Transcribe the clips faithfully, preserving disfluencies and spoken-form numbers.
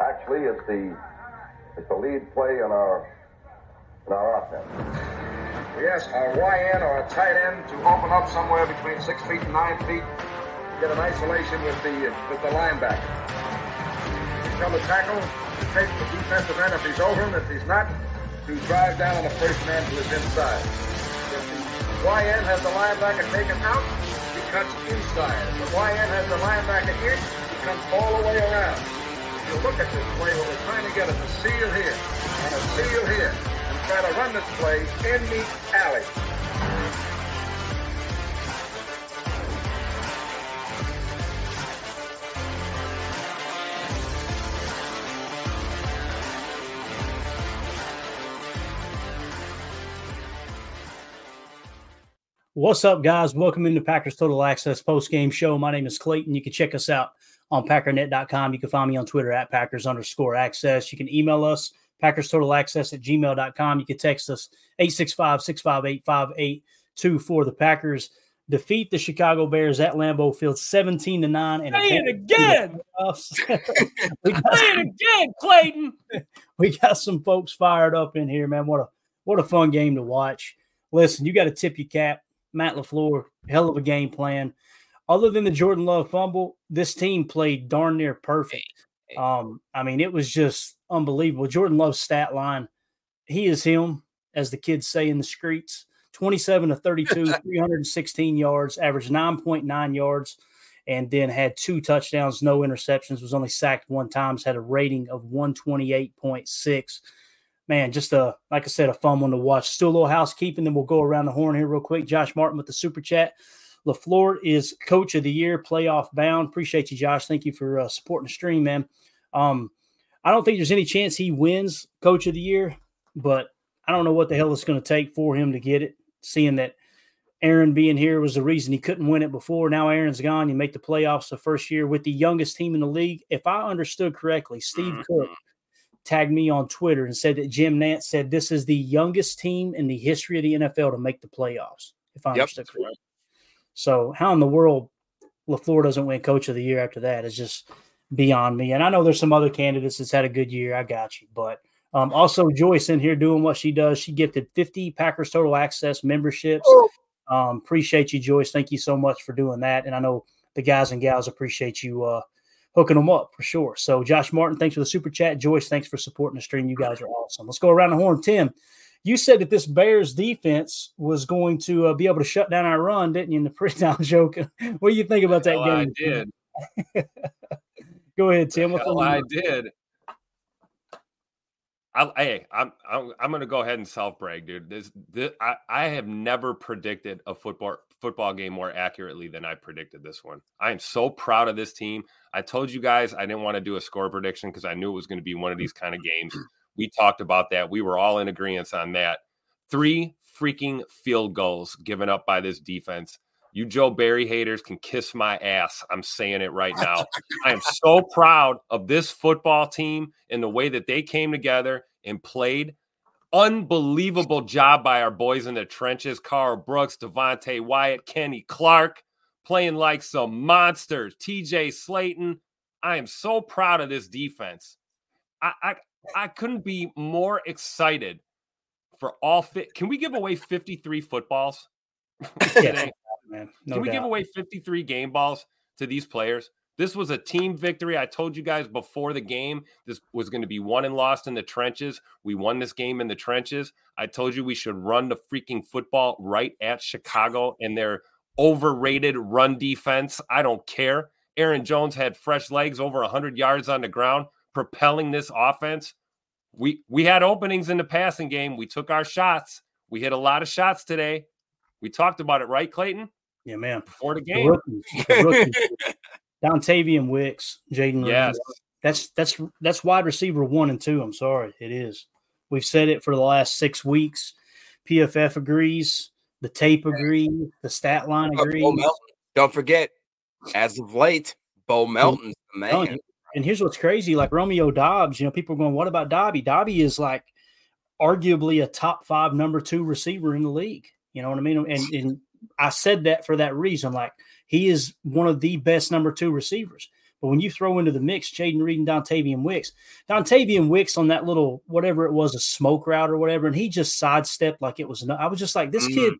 Actually, it's the it's the lead play in our in our offense. Yes, a Y N or a tight end to open up somewhere between six feet and nine feet, get an isolation with the with the linebacker. Tell the tackle to take the defensive end if he's over him. If he's not, to drive down on the first man to his inside. If the Y N has the linebacker taken out, he cuts inside. If the Y N has the linebacker in, he comes all the way around. You look at this play where we're trying to get a seal here and a seal here and try to run this play in the alley. What's up, guys? Welcome into Packers Total Access postgame show. My name is Clayton. You can check us out on packernet dot com. You can find me on Twitter at Packers underscore access. You can email us, Packers Total Access at gmail dot com. You can text us, eight six five, six five eight, five eight two four for the Packers. Defeat the Chicago Bears at Lambeau Field, seventeen to nine. And play it again! we got play some, it again, Clayton! We got some folks fired up in here, man. What a what a fun game to watch. Listen, you got to tip your cap. Matt LaFleur, hell of a game plan. Other than the Jordan Love fumble, this team played darn near perfect. Um, I mean, it was just unbelievable. Jordan Love's stat line, he is him, as the kids say in the streets, twenty-seven to thirty-two, three hundred sixteen yards, averaged nine point nine yards, and then had two touchdowns, no interceptions, was only sacked one time, had a rating of one twenty-eight point six. Man, just a, like I said, a fun one to watch. Still a little housekeeping, then we'll go around the horn here real quick. Josh Martin with the Super Chat. LaFleur is Coach of the Year, playoff bound. Appreciate you, Josh. Thank you for uh, supporting the stream, man. Um, I don't think there's any chance he wins Coach of the Year, but I don't know what the hell it's going to take for him to get it, seeing that Aaron being here was the reason he couldn't win it before. Now Aaron's gone. You make the playoffs the first year with the youngest team in the league. If I understood correctly, Steve Cook tagged me on Twitter and said that Jim Nantz said this is the youngest team in the history of the N F L to make the playoffs, if I yep. understood correctly. So how in the world LaFleur doesn't win Coach of the Year after that is just beyond me. And I know there's some other candidates that's had a good year. I got you. But um, also Joyce in here doing what she does. She gifted fifty Packers Total Access memberships. Um, appreciate you, Joyce. Thank you so much for doing that. And I know the guys and gals appreciate you uh, hooking them up for sure. So Josh Martin, thanks for the Super Chat. Joyce, thanks for supporting the stream. You guys are awesome. Let's go around the horn. Tim, you said that this Bears defense was going to uh, be able to shut down our run, didn't you, in the pre-down joke? What do you think about that well, game? I did. Go ahead, Tim. Well, I did. I, hey, I'm I'm, I'm going to go ahead and self-brag, dude. This, this I, I have never predicted a football football game more accurately than I predicted this one. I am so proud of this team. I told you guys I didn't want to do a score prediction because I knew it was going to be one of these kind of games. We talked about that. We were all in agreement on that. Three freaking field goals given up by this defense. You Joe Barry haters can kiss my ass. I'm saying it right now. I am so proud of this football team and the way that they came together and played. Unbelievable job by our boys in the trenches. Karl Brooks, Devontae Wyatt, Kenny Clark, playing like some monsters. T J Slayton. I am so proud of this defense. I, I I couldn't be more excited for all fit. Can we give away fifty-three footballs? Yes, man, no Can we doubt. give away fifty-three game balls to these players? This was a team victory. I told you guys before the game, this was going to be won and lost in the trenches. We won this game in the trenches. I told you we should run the freaking football right at Chicago and their overrated run defense. I don't care. Aaron Jones had fresh legs, over one hundred yards on the ground, propelling this offense. we we had openings in the passing game. We took our shots. We hit a lot of shots today. We talked about it, right, Clayton? Yeah, man. Before the game. The rookies, the rookies. Dontayvion Wicks, Jayden Reed. Yes. That's that's that's wide receiver one and two. I'm sorry, it is. We've said it for the last six weeks. P F F agrees. The tape agrees. The stat line agrees. Bo Melton. Don't forget, as of late, Bo Melton's the man. And here's what's crazy: like Romeo Doubs, you know, people are going, "What about Dobby?" Dobby is like arguably a top five, number two receiver in the league. You know what I mean? And, and I said that for that reason. Like he is one of the best number two receivers. But when you throw into the mix Jayden Reed and Dontayvion Wicks, Dontayvion Wicks on that little whatever it was, a smoke route or whatever, and he just sidestepped like it was no, I was just like, this mm. kid,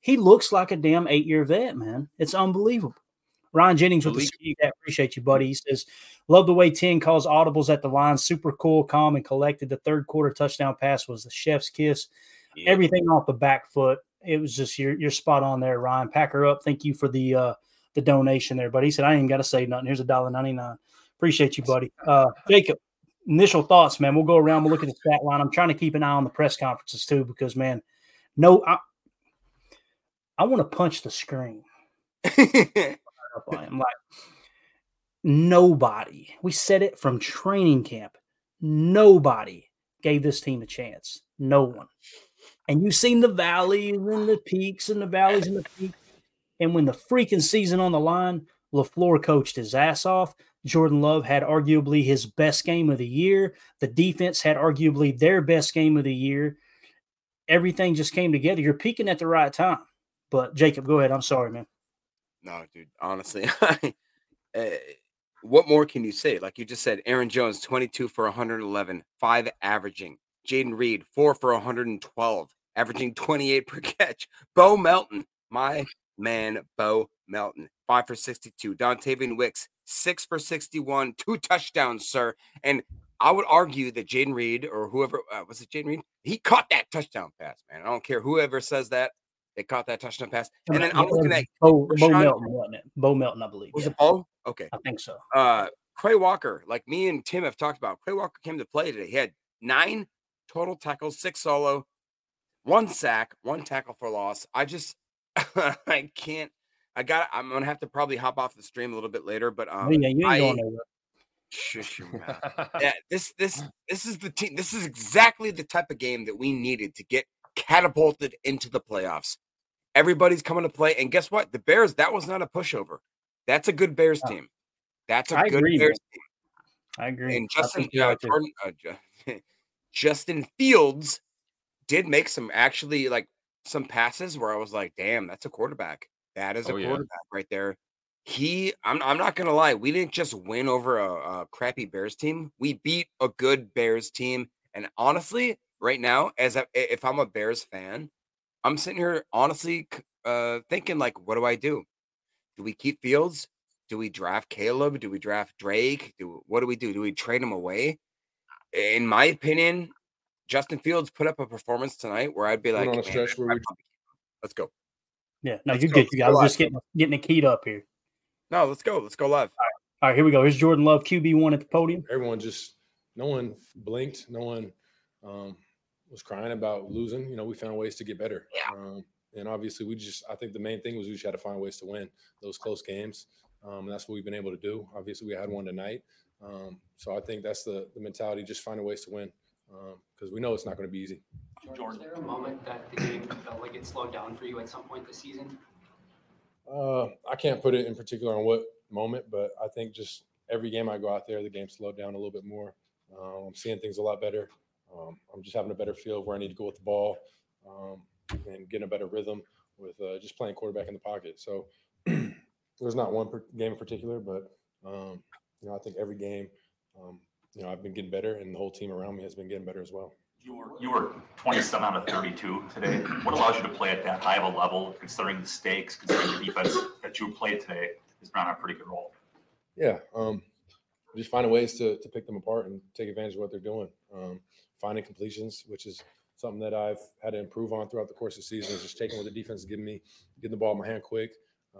he looks like a damn eight-year vet, man. It's unbelievable. Ryan Jennings with Malik the C D. Appreciate you, buddy. He says, love the way ten calls audibles at the line. Super cool, calm, and collected. The third quarter touchdown pass was the chef's kiss. Yeah. Everything off the back foot. It was just you're, you're spot on there, Ryan. Pack her up. Thank you for the uh, – the donation there, but he said, I ain't got to say nothing. Here's a dollar ninety-nine. Appreciate you, buddy. Uh, Jacob, initial thoughts, man. We'll go around. We'll look at the stat line. I'm trying to keep an eye on the press conferences too, because man, no, I, I want to punch the screen. I'm like, nobody, we said it from training camp. Nobody gave this team a chance. No one. And you've seen the valleys and the peaks and the valleys and the peaks. And when the freaking season on the line, LaFleur coached his ass off. Jordan Love had arguably his best game of the year. The defense had arguably their best game of the year. Everything just came together. You're peaking at the right time. But, Jacob, go ahead. I'm sorry, man. No, dude, honestly. I, uh, what more can you say? Like you just said, Aaron Jones, twenty-two for one eleven, five averaging. Jayden Reed, four for one twelve, averaging twenty-eight per catch. Bo Melton, my man, Bo Melton, five for sixty-two. Dontayvion Wicks, six for sixty-one, two touchdowns, sir. And I would argue that Jayden Reed or whoever uh, was it Jayden Reed, he caught that touchdown pass, man. I don't care whoever says that they caught that touchdown pass. And then I'm looking at Bo, Bo Melton, wasn't it? Bo Melton, I believe. Was yeah. it Bo? Okay, I think so. Uh, Quay Walker, like me and Tim have talked about, Quay Walker came to play today. He had nine total tackles, six solo, one sack, one tackle for loss. I just. I can't. I got. I'm gonna have to probably hop off the stream a little bit later. But um, yeah, you I, shush your mouth. yeah, this this this is the team. This is exactly the type of game that we needed to get catapulted into the playoffs. Everybody's coming to play, and guess what? The Bears. That was not a pushover. That's a good Bears yeah. team. That's a I good agree, Bears man. team. I agree. And Justin uh, Jordan, uh, Justin Fields did make some actually like. some passes where I was like, damn, that's a quarterback. That is a oh, quarterback yeah. right there. He, I'm, I'm not going to lie. We didn't just win over a, a crappy Bears team. We beat a good Bears team. And honestly, right now, as a, if I'm a Bears fan, I'm sitting here honestly uh, thinking like, what do I do? Do we keep Fields? Do we draft Caleb? Do we draft Drake? Do, what do we do? Do we trade him away? In my opinion, Justin Fields put up a performance tonight where I'd be like, man, we... let's go. Yeah, no, you're good. You guys just getting, getting it keyed up here. No, let's go. Let's go live. All right. All right, here we go. Here's Jordan Love, Q B one at the podium. Everyone just – no one blinked. No one um, was crying about losing. You know, we found ways to get better. Yeah. Um, and obviously we just – I think the main thing was we just had to find ways to win those close games. Um, and that's what we've been able to do. Obviously we had one tonight. Um, so I think that's the, the mentality, just finding ways to win. Because um, we know it's not going to be easy. Jordan, was there a moment that the game felt like it slowed down for you at some point this season? Uh, I can't put it in particular on what moment, but I think just every game I go out there, the game slowed down a little bit more. Um, I'm seeing things a lot better. Um, I'm just having a better feel of where I need to go with the ball um, and getting a better rhythm with uh, just playing quarterback in the pocket. So there's not one per- game in particular, but um, you know, I think every game um, – you know, I've been getting better, and the whole team around me has been getting better as well. You were you were twenty-seven out of thirty-two today. What allows you to play at that high of a level, considering the stakes, considering the defense that you played today has been on a pretty good roll? Yeah, um, just finding ways to to pick them apart and take advantage of what they're doing. Um, finding completions, which is something that I've had to improve on throughout the course of the season, is just taking what the defense is giving me, getting the ball in my hand quick,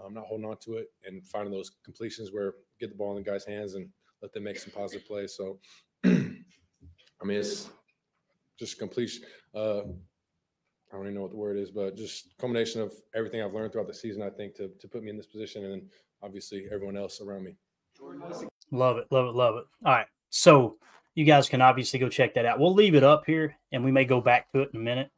um, not holding on to it, and finding those completions where get the ball in the guy's hands and let them make some positive plays. So I mean, it's just completion. Uh, I don't even know what the word is, but just culmination of everything I've learned throughout the season, I think, to to put me in this position, and then obviously everyone else around me. Love it, love it, love it. All right, so you guys can obviously go check that out. We'll leave it up here, and we may go back to it in a minute.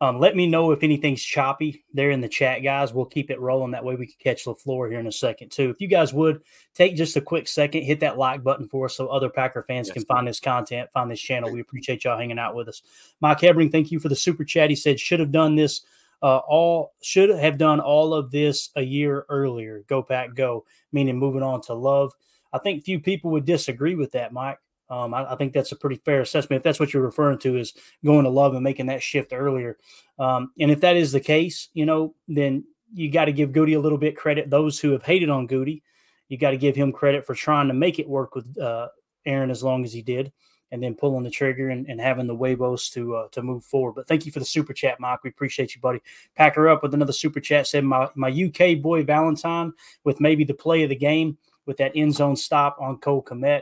Um, let me know if anything's choppy there in the chat, guys. We'll keep it rolling. That way we can catch LaFleur here in a second, too. If you guys would, take just a quick second, hit that like button for us so other Packer fans yes. can find this content, find this channel. We appreciate y'all hanging out with us. Mike Hebring, thank you for the super chat. He said, should have done this uh, all should have done all of this a year earlier. Go Pack, go, meaning moving on to Love. I think few people would disagree with that, Mike. Um, I, I think that's a pretty fair assessment. If that's what you're referring to is going to Love and making that shift earlier. Um, and if that is the case, you know, then you got to give Goody a little bit credit. Those who have hated on Goody, you got to give him credit for trying to make it work with uh, Aaron as long as he did, and then pulling the trigger and, and having the Webos to uh, to move forward. But thank you for the super chat, Mike. We appreciate you, buddy. Pack her up with another super chat. Said my, my U K boy Valentine with maybe the play of the game with that end zone stop on Cole Kmet.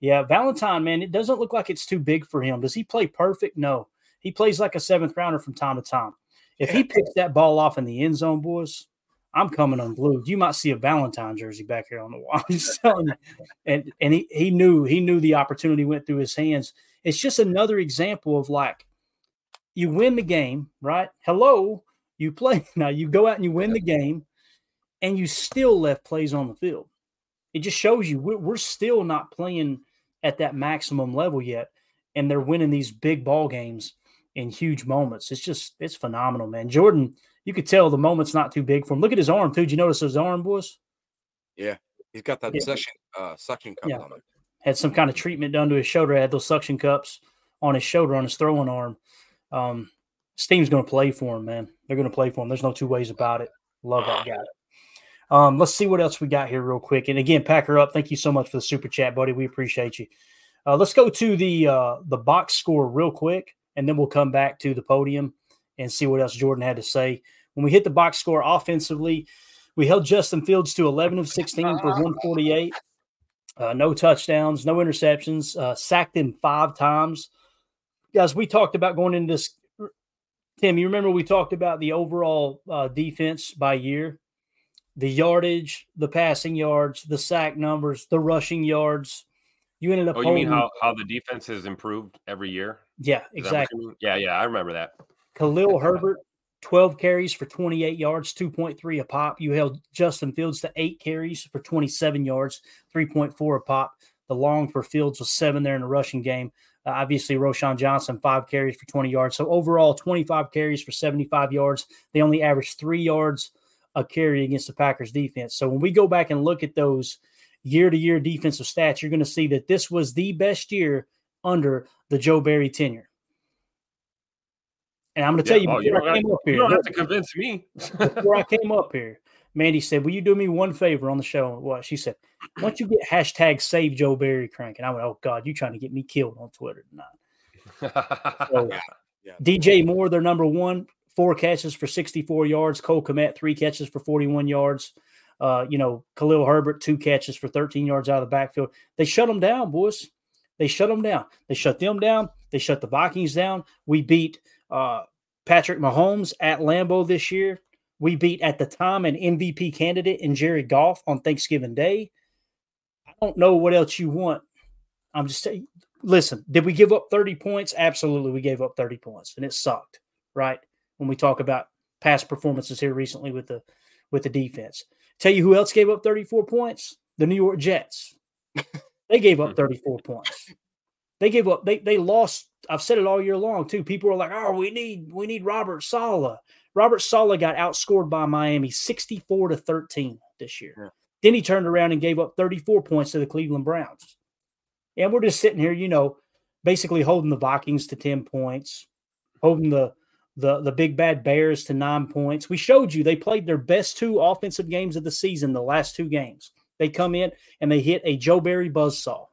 Yeah, Valentine, man, it doesn't look like it's too big for him. Does he play perfect? No. He plays like a seventh rounder from time to time. If he picks that ball off in the end zone, boys, I'm coming unglued. You might see a Valentine jersey back here on the wall. I'm just telling you. And and he, he knew he knew the opportunity went through his hands. It's just another example of, like, you win the game, right? Hello, you play. Now you go out and you win the game, and you still left plays on the field. It just shows you we're, we're still not playing – at that maximum level yet, and they're winning these big ball games in huge moments. It's just, it's phenomenal, man. Jordan, you could tell the moment's not too big for him. Look at his arm, too. Did you notice his arm, boys? Yeah, he's got that yeah. suction, uh, suction cup yeah. on it. Had some kind of treatment done to his shoulder. Had those suction cups on his shoulder, on his throwing arm. Um, this team's going to play for him, man. They're going to play for him. There's no two ways about it. Love that guy. Um, let's see what else we got here real quick. And again, pack her up. Thank you so much for the super chat, buddy. We appreciate you. Uh, let's go to the uh, the box score real quick, and then we'll come back to the podium and see what else Jordan had to say. When we hit the box score offensively, we held Justin Fields to eleven of sixteen for one forty-eight. Uh, no touchdowns, no interceptions, uh, sacked him five times. Guys, we talked about going into this. Tim, you remember we talked about the overall uh, defense by year? The yardage, the passing yards, the sack numbers, the rushing yards. You ended up. Oh, you holding... mean how, how the defense has improved every year? Yeah, Is exactly. Yeah, yeah, I remember that. Khalil Herbert, twelve carries for twenty-eight yards, two point three a pop. You held Justin Fields to eight carries for twenty-seven yards, three point four a pop. The long for Fields was seven there in the rushing game. Uh, obviously, Roshan Johnson, five carries for twenty yards. So overall, twenty-five carries for seventy-five yards. They only averaged three yards a carry against the Packers defense. So when we go back and look at those year-to-year defensive stats, you're going to see that this was the best year under the Joe Barry tenure. And I'm going to yeah, tell you, well, before you I came have, up here, you don't have to convince me. Before I came up here, Mandy said, will you do me one favor on the show? Well, she said, once you get hashtag save Joe Barry crank. And I went, oh God, you're trying to get me killed on Twitter tonight. So, yeah, yeah. D J Moore, their number one, four catches for sixty-four yards. Cole Kmet, three catches for forty-one yards. Uh, you know, Khalil Herbert, two catches for thirteen yards out of the backfield. They shut them down, boys. They shut them down. They shut them down. They shut the Vikings down. We beat uh, Patrick Mahomes at Lambeau this year. We beat, at the time, an M V P candidate in Jared Goff on Thanksgiving Day. I don't know what else you want. I'm just saying, listen, did we give up thirty points? Absolutely, we gave up thirty points, and it sucked, right? When we talk about past performances here recently with the with the defense. Tell you who else gave up thirty-four points? The New York Jets. They gave up thirty-four points. They gave up, they they lost. I've said it all year long too. People are like, oh, we need we need Robert Saleh. Robert Saleh got outscored by Miami sixty-four to thirteen this year. Yeah. Then he turned around and gave up thirty-four points to the Cleveland Browns. And we're just sitting here, you know, basically holding the Vikings to ten points, holding the The the big bad Bears to nine points. We showed you they played their best two offensive games of the season, the last two games. They come in and they hit a Joe Barry buzzsaw.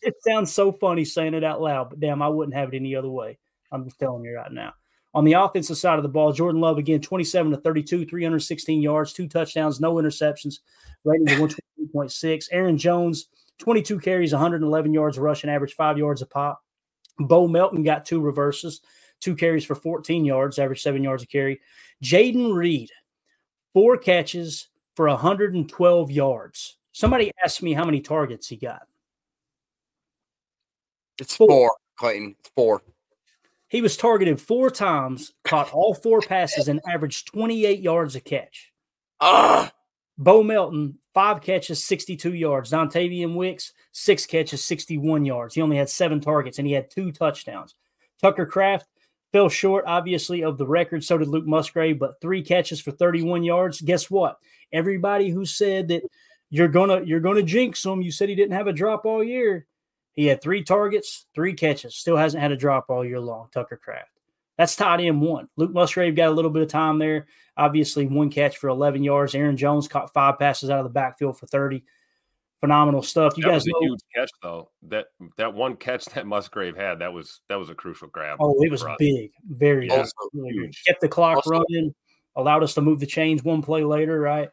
It sounds so funny saying it out loud, but damn, I wouldn't have it any other way. I'm just telling you right now. On the offensive side of the ball, Jordan Love, again, twenty-seven to thirty-two, three hundred sixteen yards, two touchdowns, no interceptions, rating of one twenty-three point six. Aaron Jones, twenty-two carries, one hundred eleven yards rushing, average five yards a pop. Bo Melton got two reverses, two carries for fourteen yards, average seven yards a carry. Jayden Reed, four catches for one hundred twelve yards. Somebody asked me how many targets he got. It's four, four Clayton. It's four. He was targeted four times, caught all four passes, and averaged twenty-eight yards a catch. Ah! Bo Melton, five catches, sixty-two yards. Dontayvion Wicks, six catches, sixty-one yards. He only had seven targets, and he had two touchdowns. Tucker Kraft fell short, obviously, of the record. So did Luke Musgrave, but three catches for thirty-one yards. Guess what? Everybody who said that you're gonna you're gonna jinx him, you said he didn't have a drop all year. He had three targets, three catches. Still hasn't had a drop all year long, Tucker Kraft. That's tied in one. Luke Musgrave got a little bit of time there. Obviously, one catch for eleven yards. Aaron Jones caught five passes out of the backfield for thirty. Phenomenal stuff. You that guys was a know huge catch though. That that one catch that Musgrave had, that was that was a crucial grab. Oh, it was big, very yeah, big. Huge. Kept the clock also running, allowed us to move the chains one play later, right?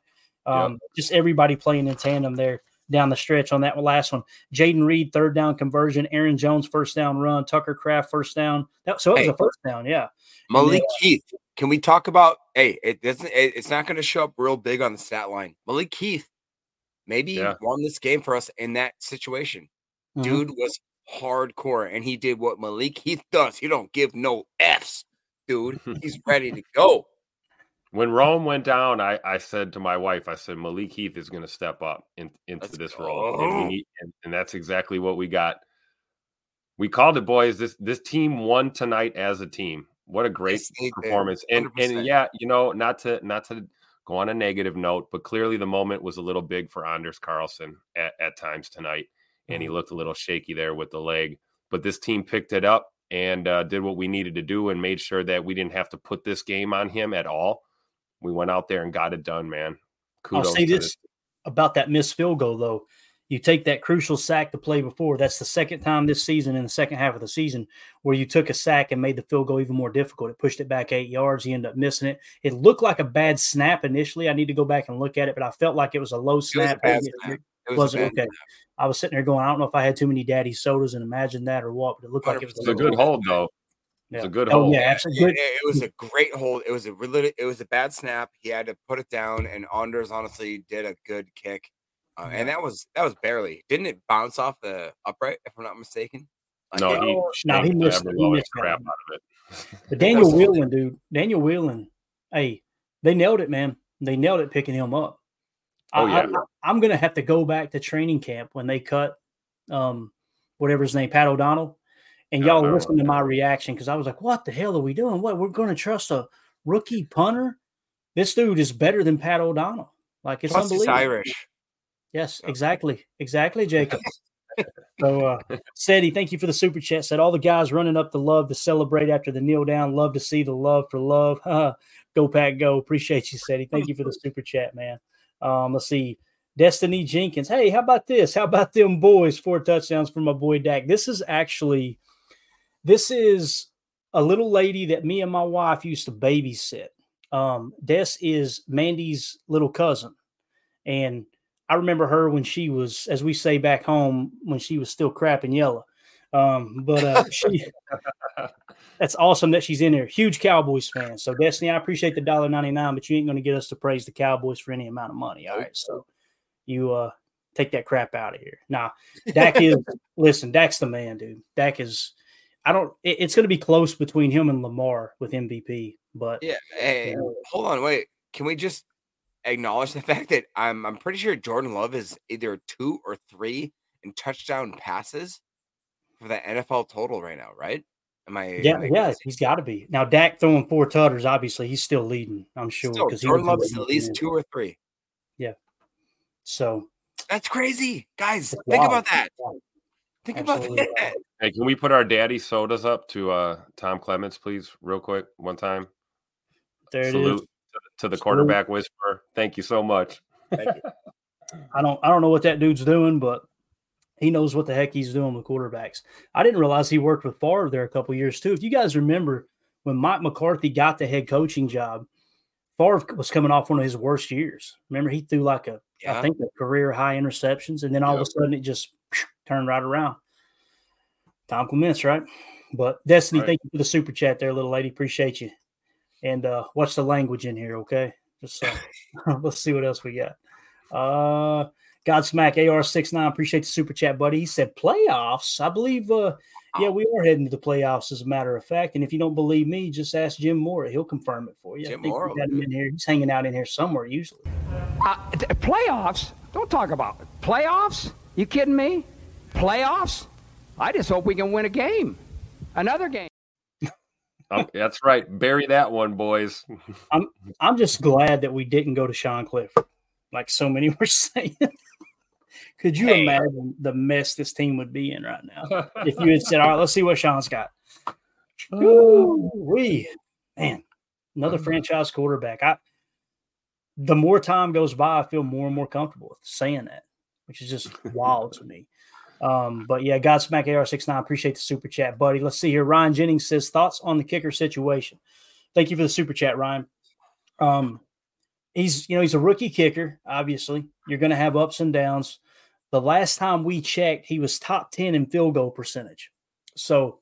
Um, yeah. Just everybody playing in tandem there down the stretch on that last one. Jayden Reed, third down conversion. Aaron Jones, first down run. Tucker Kraft, first down. That, so it hey, was a first down, yeah. Malik Heath, uh, can we talk about, hey, it doesn't, it, it's not going to show up real big on the stat line. Malik Heath maybe yeah. won this game for us in that situation. Mm-hmm. Dude was hardcore, and he did what Malik Heath does. He don't give no Fs, dude. He's ready to go. When Rome went down, I, I said to my wife, I said, Malik Heath is going to step up in, into Let's this go. role. And, we need, and, and that's exactly what we got. We called it, boys. This this team won tonight as a team. What a great yes, performance. And, and, yeah, you know, not to not to go on a negative note, but clearly the moment was a little big for Anders Carlson at, at times tonight. And he looked a little shaky there with the leg. But this team picked it up and uh, did what we needed to do and made sure that we didn't have to put this game on him at all. We went out there and got it done, man. Kudos I'll say this it. about that missed field goal, though. You take that crucial sack to play before. That's the second time this season in the second half of the season where you took a sack and made the field goal even more difficult. It pushed it back eight yards. He ended up missing it. It looked like a bad snap initially. I need to go back and look at it, but I felt like it was a low snap. It was a bad It wasn't okay. I was sitting there going, I don't know if I had too many daddy sodas and imagine that or what, but it looked like it was a, a good hold, though. Yeah. It's a good oh, hold. Yeah, absolutely. It, it was a great hold. It was a really, it was a bad snap. He had to put it down, and Anders honestly did a good kick, uh, yeah. and that was that was barely. Didn't it bounce off the upright? If I'm not mistaken. Like, no, he, no, he missed the crap out of it. But Daniel Whelan, dude, Daniel Whelan, hey, they nailed it, man. They nailed it picking him up. Oh I, yeah. I, I'm gonna have to go back to training camp when they cut, um, whatever his name, Pat O'Donnell. And y'all no, listen no, no. to my reaction because I was like, what the hell are we doing? What, we're going to trust a rookie punter? This dude is better than Pat O'Donnell. Like, it's Plus unbelievable. He's Irish. Yes, exactly. Exactly, Jacob. so, uh, Seti, thank you for the super chat. Said, all the guys running up the love to celebrate after the kneel down. Love to see the love for love. Go, Pack, go. Appreciate you, Seti. Thank you for the super chat, man. Um, let's see. Destiny Jenkins. Hey, how about this? How about them boys? Four touchdowns for my boy Dak. This is actually – This is a little lady that me and my wife used to babysit. Um, Des is Mandy's little cousin. And I remember her when she was, as we say back home, when she was still crap and yellow. Um, but uh, she, that's awesome that she's in there. Huge Cowboys fan. So, Destiny, I appreciate the one dollar and ninety-nine cents, but you ain't going to get us to praise the Cowboys for any amount of money. All right. So, you uh, take that crap out of here. Nah, Dak is, listen, Dak's the man, dude. Dak is. I don't. It's going to be close between him and Lamar with M V P. But yeah, hey, you know. hold on, wait. Can we just acknowledge the fact that I'm I'm pretty sure Jordan Love is either two or three in touchdown passes for the N F L total right now, right? Am I? Yeah, am I yeah, he's got to be. Now Dak throwing four tutters, obviously he's still leading. I'm sure because Jordan Love is at least two or three. Yeah. So that's crazy, guys. That's think wild. about that. Think Absolutely. about that. Hey, can we put our daddy sodas up to uh, Tom Clements, please, real quick, one time? There it Salute is. to the quarterback Salute. whisperer. Thank you so much. Thank you. I don't, I don't know what that dude's doing, but he knows what the heck he's doing with quarterbacks. I didn't realize he worked with Favre there a couple years too. If you guys remember when Mike McCarthy got the head coaching job, Favre was coming off one of his worst years. Remember, he threw like a yeah. I think, a career high interceptions. And then all yep. of a sudden it just phew, turned right around. Time commence, right? But Destiny, right. Thank you for the super chat there, little lady. Appreciate you. And uh, watch the language in here, okay? Just uh, let's see what else we got. Uh, Godsmack A R sixty-nine, appreciate the super chat, buddy. He said playoffs. I believe, uh, yeah, we are heading to the playoffs, as a matter of fact. And if you don't believe me, just ask Jim Moore. He'll confirm it for you. Jim I think Moore, we got him in here. He's hanging out in here somewhere usually. Uh, th- playoffs? Don't talk about it. Playoffs? You kidding me? Playoffs? I just hope we can win a game, another game. Oh, that's right. Bury that one, boys. I'm I'm just glad that we didn't go to Sean Clifford, like so many were saying. Could you hey. imagine the mess this team would be in right now if you had said, all right, let's see what Sean's got? Ooh-wee. Man, another mm-hmm. franchise quarterback. I. The more time goes by, I feel more and more comfortable with saying that, which is just wild to me. Um, but, yeah, Godsmack A R sixty-nine, appreciate the super chat, buddy. Let's see here. Ryan Jennings says, thoughts on the kicker situation. Thank you for the super chat, Ryan. Um, he's, you know, he's a rookie kicker, obviously. You're going to have ups and downs. The last time we checked, he was top ten in field goal percentage. So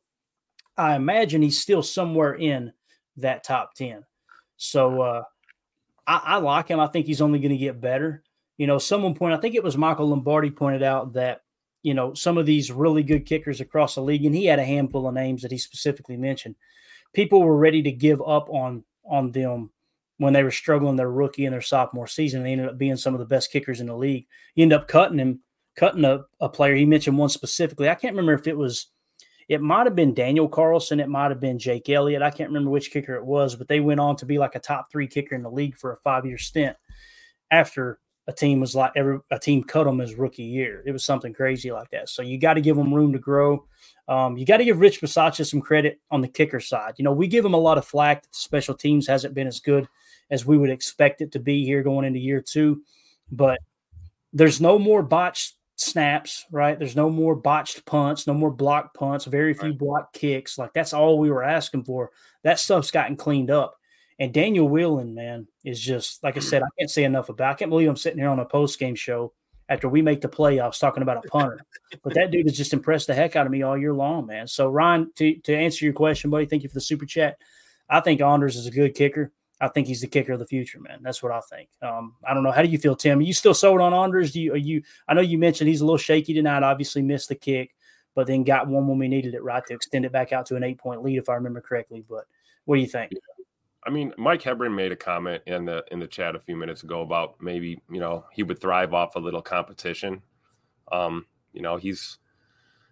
I imagine he's still somewhere in that top ten. So uh, I, I like him. I think he's only going to get better. You know, someone pointed, I think it was Michael Lombardi pointed out that, you know, some of these really good kickers across the league, and he had a handful of names that he specifically mentioned. People were ready to give up on on them when they were struggling their rookie and their sophomore season. They ended up being some of the best kickers in the league. You end up cutting him, cutting a, a player. He mentioned one specifically. I can't remember if it was – it might have been Daniel Carlson. It might have been Jake Elliott. I can't remember which kicker it was, but they went on to be like a top three kicker in the league for a five-year stint after – a team was like every a team cut him his rookie year. It was something crazy like that. So you got to give him room to grow. Um, you got to give Rich Bisaccia some credit on the kicker side. You know, we give him a lot of flack that the special teams hasn't been as good as we would expect it to be here going into year two. But there's no more botched snaps, right? There's no more botched punts, no more block punts, very few right. block kicks. Like that's all we were asking for. That stuff's gotten cleaned up. And Daniel Whelan, man, is just, like I said, I can't say enough about it. I can't believe I'm sitting here on a post-game show after we make the playoffs talking about a punter. But that dude has just impressed the heck out of me all year long, man. So, Ryan, to, to answer your question, buddy, thank you for the super chat. I think Anders is a good kicker. I think he's the kicker of the future, man. That's what I think. Um, I don't know. How do you feel, Tim? Are you still sold on Anders? Do you, are you? I know you mentioned he's a little shaky tonight, obviously missed the kick, but then got one when we needed it, right, to extend it back out to an eight-point lead, if I remember correctly. But what do you think? I mean, Mike Hebron made a comment in the in the chat a few minutes ago about maybe, you know, he would thrive off a little competition. Um, you know, he's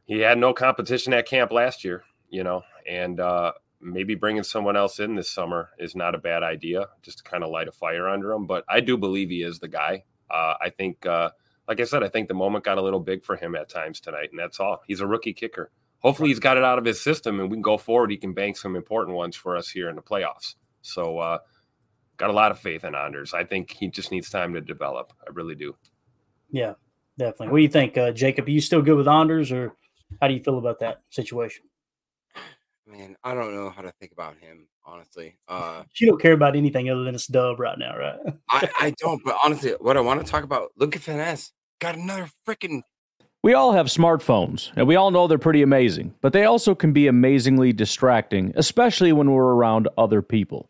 he had no competition at camp last year, you know, and uh, maybe bringing someone else in this summer is not a bad idea, just to kind of light a fire under him. But I do believe he is the guy. Uh, I think, uh, like I said, I think the moment got a little big for him at times tonight, and that's all. He's a rookie kicker. Hopefully he's got it out of his system and we can go forward. He can bank some important ones for us here in the playoffs. So uh, got a lot of faith in Anders. I think he just needs time to develop. I really do. Yeah, definitely. What do you think, uh, Jacob? Are you still good with Anders, or how do you feel about that situation? Man, I don't know how to think about him, honestly. Uh, you don't care about anything other than it's Dub right now, right? I, I don't, but honestly, what I want to talk about, look at Finesse. Got another freaking... We all have smartphones, and we all know they're pretty amazing, but they also can be amazingly distracting, especially when we're around other people.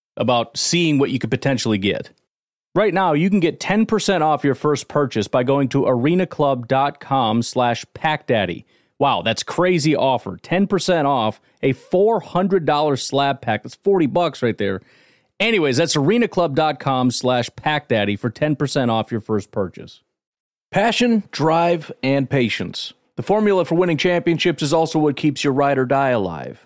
about seeing what you could potentially get. Right now, you can get ten percent off your first purchase by going to arenaclub.com slash packdaddy. Wow, that's crazy offer. ten percent off a four hundred dollars slab pack. That's forty bucks right there. Anyways, that's arenaclub.com slash packdaddy for ten percent off your first purchase. Passion, drive, and patience. The formula for winning championships is also what keeps your ride or die alive.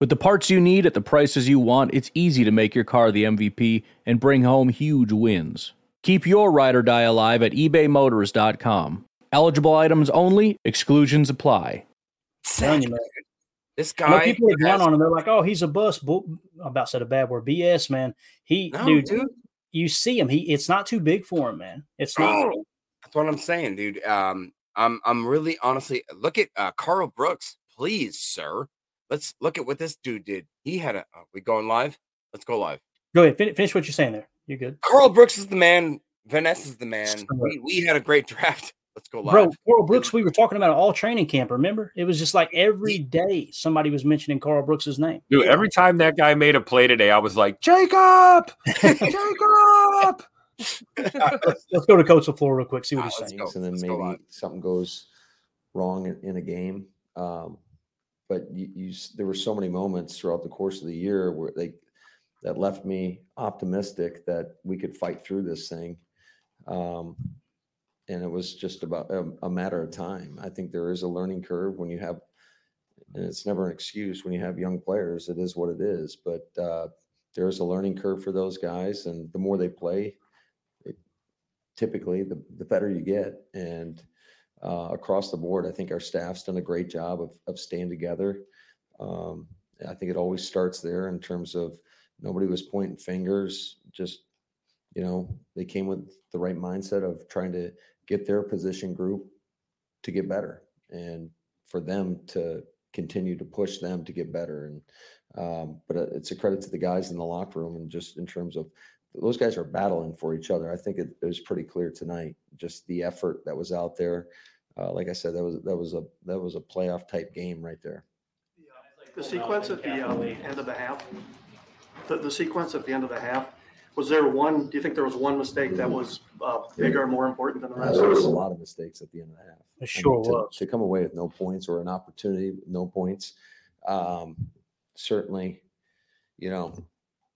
With the parts you need at the prices you want, it's easy to make your car the M V P and bring home huge wins. Keep your ride or die alive at ebay motors dot com. Eligible items only. Exclusions apply. Thank you. This guy, you know, people are down on him. They're like, "Oh, he's a bust." I'm about to say a bad word. B S, man. He, no, dude, dude, you see him. He, it's not too big for him, man. It's not. Oh, that's what I'm saying, dude. Um, I'm, I'm really, honestly, look at uh, Karl Brooks, please, sir. Let's look at what this dude did. He had a. Are we going live? Let's go live. Go ahead. Finish, finish what you're saying there. You're good. Karl Brooks is the man. Vanessa is the man. We, we had a great draft. Let's go live. Bro, Karl Brooks, we were talking about all training camp, remember? It was just like every day somebody was mentioning Karl Brooks' name. Dude, every time that guy made a play today, I was like, Jacob! Jacob! let's, let's go to Coach LaFleur real quick, see what he's right, saying. Go. And then let's maybe go something goes wrong in, in a game. Um, but you, you, there were so many moments throughout the course of the year where they that left me optimistic that we could fight through this thing. Um And it was just about a, a matter of time. I think there is a learning curve when you have, and it's never an excuse when you have young players. It is what it is. But uh, there is a learning curve for those guys. And the more they play, it, typically, the, the better you get. And uh, across the board, I think our staff's done a great job of, of staying together. Um, I think it always starts there in terms of nobody was pointing fingers, just, you know, they came with the right mindset of trying to get their position group to get better and for them to continue to push them to get better. And, um, but it's a credit to the guys in the locker room and just in terms of those guys are battling for each other. I think it, it was pretty clear tonight, just the effort that was out there. Uh, like I said, that was, that was a, that was a playoff type game right there. The sequence at the uh, end of the half, the, the sequence at the end of the half, was there one? Do you think there was one mistake that was uh, bigger and more important than the rest? There was a lot of mistakes at the end of the half. It sure I mean, to, was. To come away with no points or an opportunity with no points, um, certainly, you know,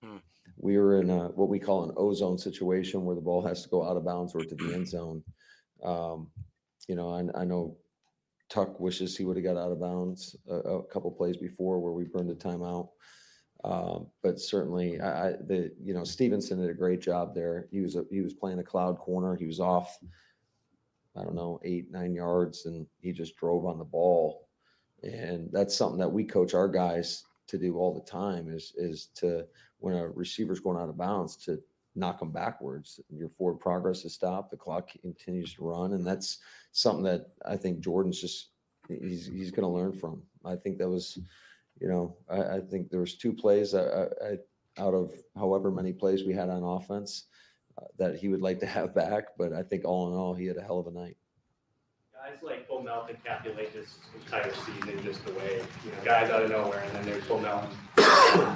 hmm. we were in a, what we call an ozone situation where the ball has to go out of bounds or to the end zone. Um, you know, I, I know Tuck wishes he would have got out of bounds a, a couple plays before where we burned a timeout. Um, but certainly I, I, the, you know, Stevenson did a great job there. He was, a, he was playing a cloud corner. He was off, I don't know, eight, nine yards, and he just drove on the ball. And that's something that we coach our guys to do all the time is, is to, when a receiver's going out of bounds, to knock them backwards. Your forward progress is stopped. The clock continues to run. And that's something that I think Jordan's just, he's, he's going to learn from. I think that was, You know, I, I think there was two plays I, I, out of however many plays we had on offense uh, that he would like to have back. But I think all in all, he had a hell of a night. Guys like Bo Melton calculate this entire season just the way, you know, guys out of nowhere. And then there's Bo Melton,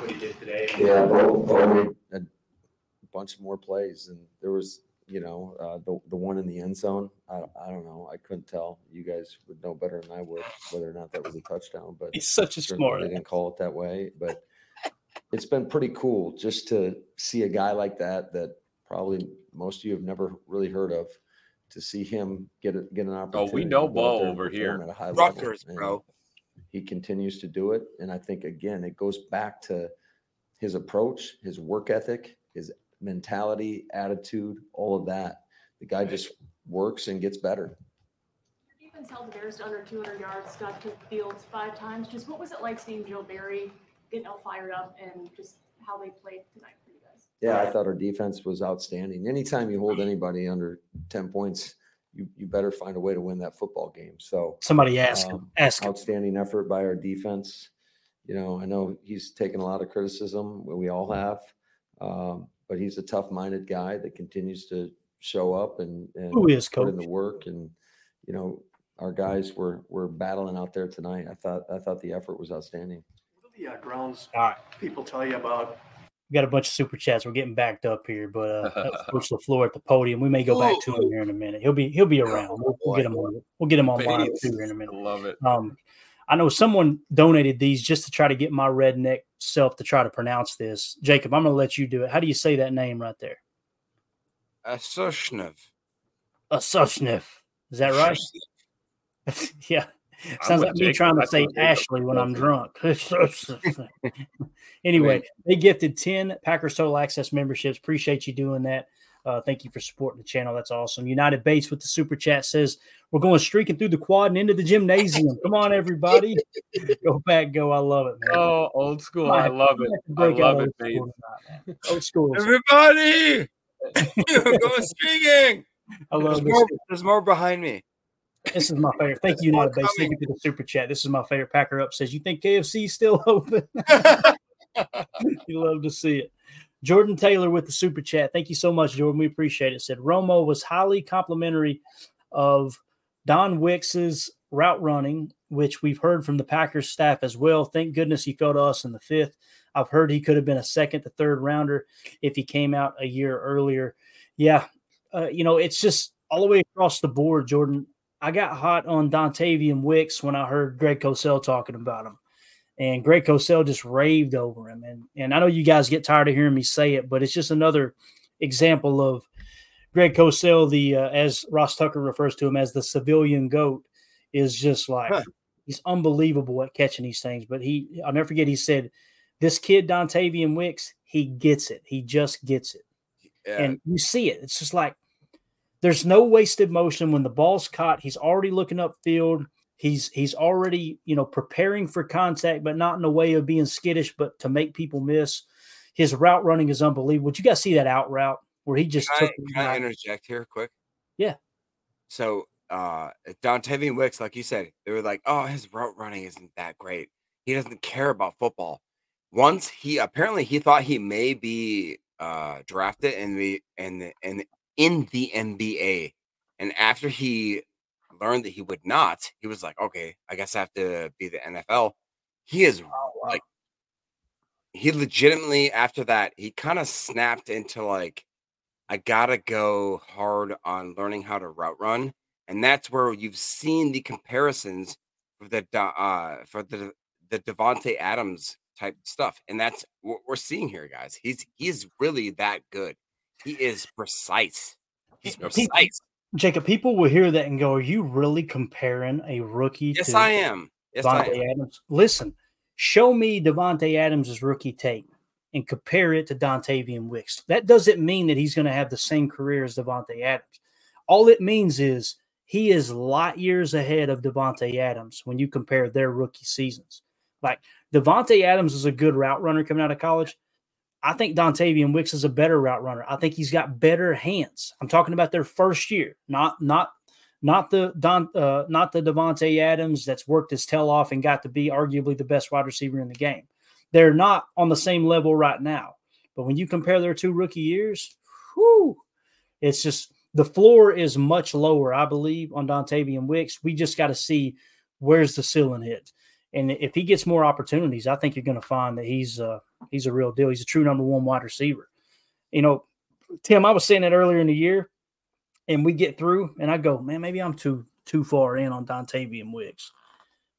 what he did today. Yeah, Bo, Bo had a bunch more plays. And there was, you know, uh, the, the one in the end zone. I, I don't know. I couldn't tell. You guys would know better than I would whether or not that was a touchdown. But he's such a smart. They didn't call it that way. But it's been pretty cool just to see a guy like that that probably most of you have never really heard of, to see him get a, get an opportunity. Oh, we know Bo over here. Rutgers, bro. He continues to do it. And I think, again, it goes back to his approach, his work ethic, his mentality, attitude, all of that. The guy just works and gets better. Your defense held the Bears to under two hundred yards, got to Fields five times. Just what was it like seeing Joe Barry getting all fired up and just how they played tonight for you guys? Yeah, I thought our defense was outstanding. Anytime you hold anybody under ten points, you you better find a way to win that football game. So somebody ask um, ask outstanding effort by our defense. You know, I know he's taken a lot of criticism. We all have, um, but he's a tough-minded guy that continues to show up and, and Who is put coach? in the work. And you know, our guys were were battling out there tonight. I thought I thought the effort was outstanding. What do the uh, grounds right. people tell you about? We got a bunch of super chats. We're getting backed up here, but uh, that's Coach LaFleur at the podium. We may go back to him here in a minute. He'll be he'll be around. We'll, we'll get him on. We'll get him online too here in a minute. Love it. Um, I know someone donated these just to try to get my redneck self to try to pronounce this. Jacob, I'm going to let you do it. How do you say that name right there? Asushnev. Asushnev. Is that right? Yeah. Sounds like Jacob. Me trying to I say Ashley when I'm drunk. Anyway, they gifted ten Packer Total Access memberships. Appreciate you doing that. Uh, thank you for supporting the channel. That's awesome. United Bates with the super chat says, we're going streaking through the quad and into the gymnasium. Come on, everybody. Go back, go. I love it, man. Oh, old school. I, I love it. I love it, Bates. Old, old school. Everybody, you're going streaking. I love there's this. More, there's more behind me. This is my favorite. Thank you, United Bates. Thank you for the super chat. This is my favorite. Packer Up says, you think K F C is still open? You love to see it. Jordan Taylor with the super chat. Thank you so much, Jordan. We appreciate it. Said Romo was highly complimentary of Don Wicks's route running, which we've heard from the Packers staff as well. Thank goodness he fell to us in the fifth. I've heard he could have been a second to third rounder if he came out a year earlier. Yeah, uh, you know, it's just all the way across the board, Jordan. I got hot on Dontayvion Wicks when I heard Greg Cosell talking about him. And Greg Cosell just raved over him. And, and I know you guys get tired of hearing me say it, but it's just another example of Greg Cosell, the uh, as Ross Tucker refers to him as the civilian GOAT, is just like huh. he's unbelievable at catching these things. But he I'll never forget he said, this kid, Dontayvion Wicks, he gets it. He just gets it. Yeah. And you see it. It's just like there's no wasted motion. When the ball's caught, he's already looking upfield. He's he's already, you know, preparing for contact, but not in a way of being skittish, but to make people miss. His route running is unbelievable. Did you guys see that out route where he just can took I, Can I interject here quick? Yeah. So uh, Dontayvion Wicks, like you said, they were like, oh, his route running isn't that great. He doesn't care about football. Once he apparently he thought he may be uh, drafted in the in the, in, the, in the N B A. And after he learned that he would not, he was like, okay, I guess I have to be the N F L. He is like, he legitimately, after that, he kind of snapped into like, I gotta go hard on learning how to route run. And that's where you've seen the comparisons for the, uh, for the, the Davante Adams type stuff. And that's what we're seeing here, guys. He's, he's really that good. He is precise. He's precise. Jacob, people will hear that and go, are you really comparing a rookie yes, to I am. Yes, Davante I am. Adams? Listen, show me Davante Adams' rookie tape and compare it to Dontayvion Wicks. That doesn't mean that he's going to have the same career as Davante Adams. All it means is he is light years ahead of Davante Adams when you compare their rookie seasons. Like, Davante Adams is a good route runner coming out of college. I think Dontayvion Wicks is a better route runner. I think he's got better hands. I'm talking about their first year, not not not the Don, uh, not the Davante Adams that's worked his tail off and got to be arguably the best wide receiver in the game. They're not on the same level right now. But when you compare their two rookie years, whew, it's just the floor is much lower, I believe, on Dontayvion Wicks. We just got to see where's the ceiling hit. And if he gets more opportunities, I think you're going to find that he's uh, he's a real deal. He's a true number one wide receiver. You know, Tim, I was saying that earlier in the year, and we get through, and I go, man, maybe I'm too too far in on Dontayvion Wicks,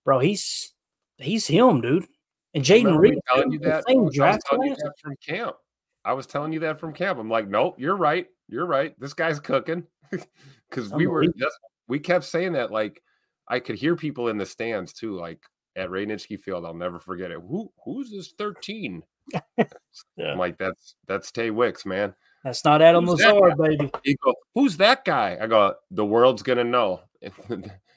bro. He's he's him, dude. And Jayden Reed, telling you that, I was telling you that from camp. I was telling you that from camp. I'm like, nope, you're right, you're right. This guy's cooking, because we were just, we kept saying that. Like, I could hear people in the stands too, like. At Radnički Field, I'll never forget it. Who who's this thirteen? Yeah. I'm like, that's that's Tay Wicks, man. That's not Adam who's Lazard, baby. You go, who's that guy? I go, the world's gonna know.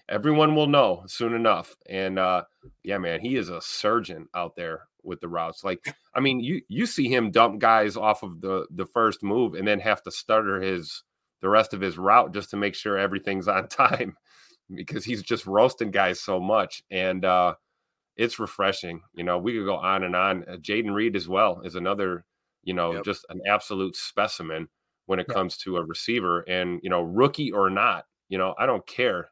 Everyone will know soon enough. And uh, yeah, man, he is a surgeon out there with the routes. Like, I mean, you you see him dump guys off of the the first move and then have to stutter his the rest of his route just to make sure everything's on time because he's just roasting guys so much. And uh, it's refreshing. You know, we could go on and on. Uh, Jayden Reed as well is another, you know, yep. just an absolute specimen when it yep. comes to a receiver. And, you know, rookie or not, you know, I don't care.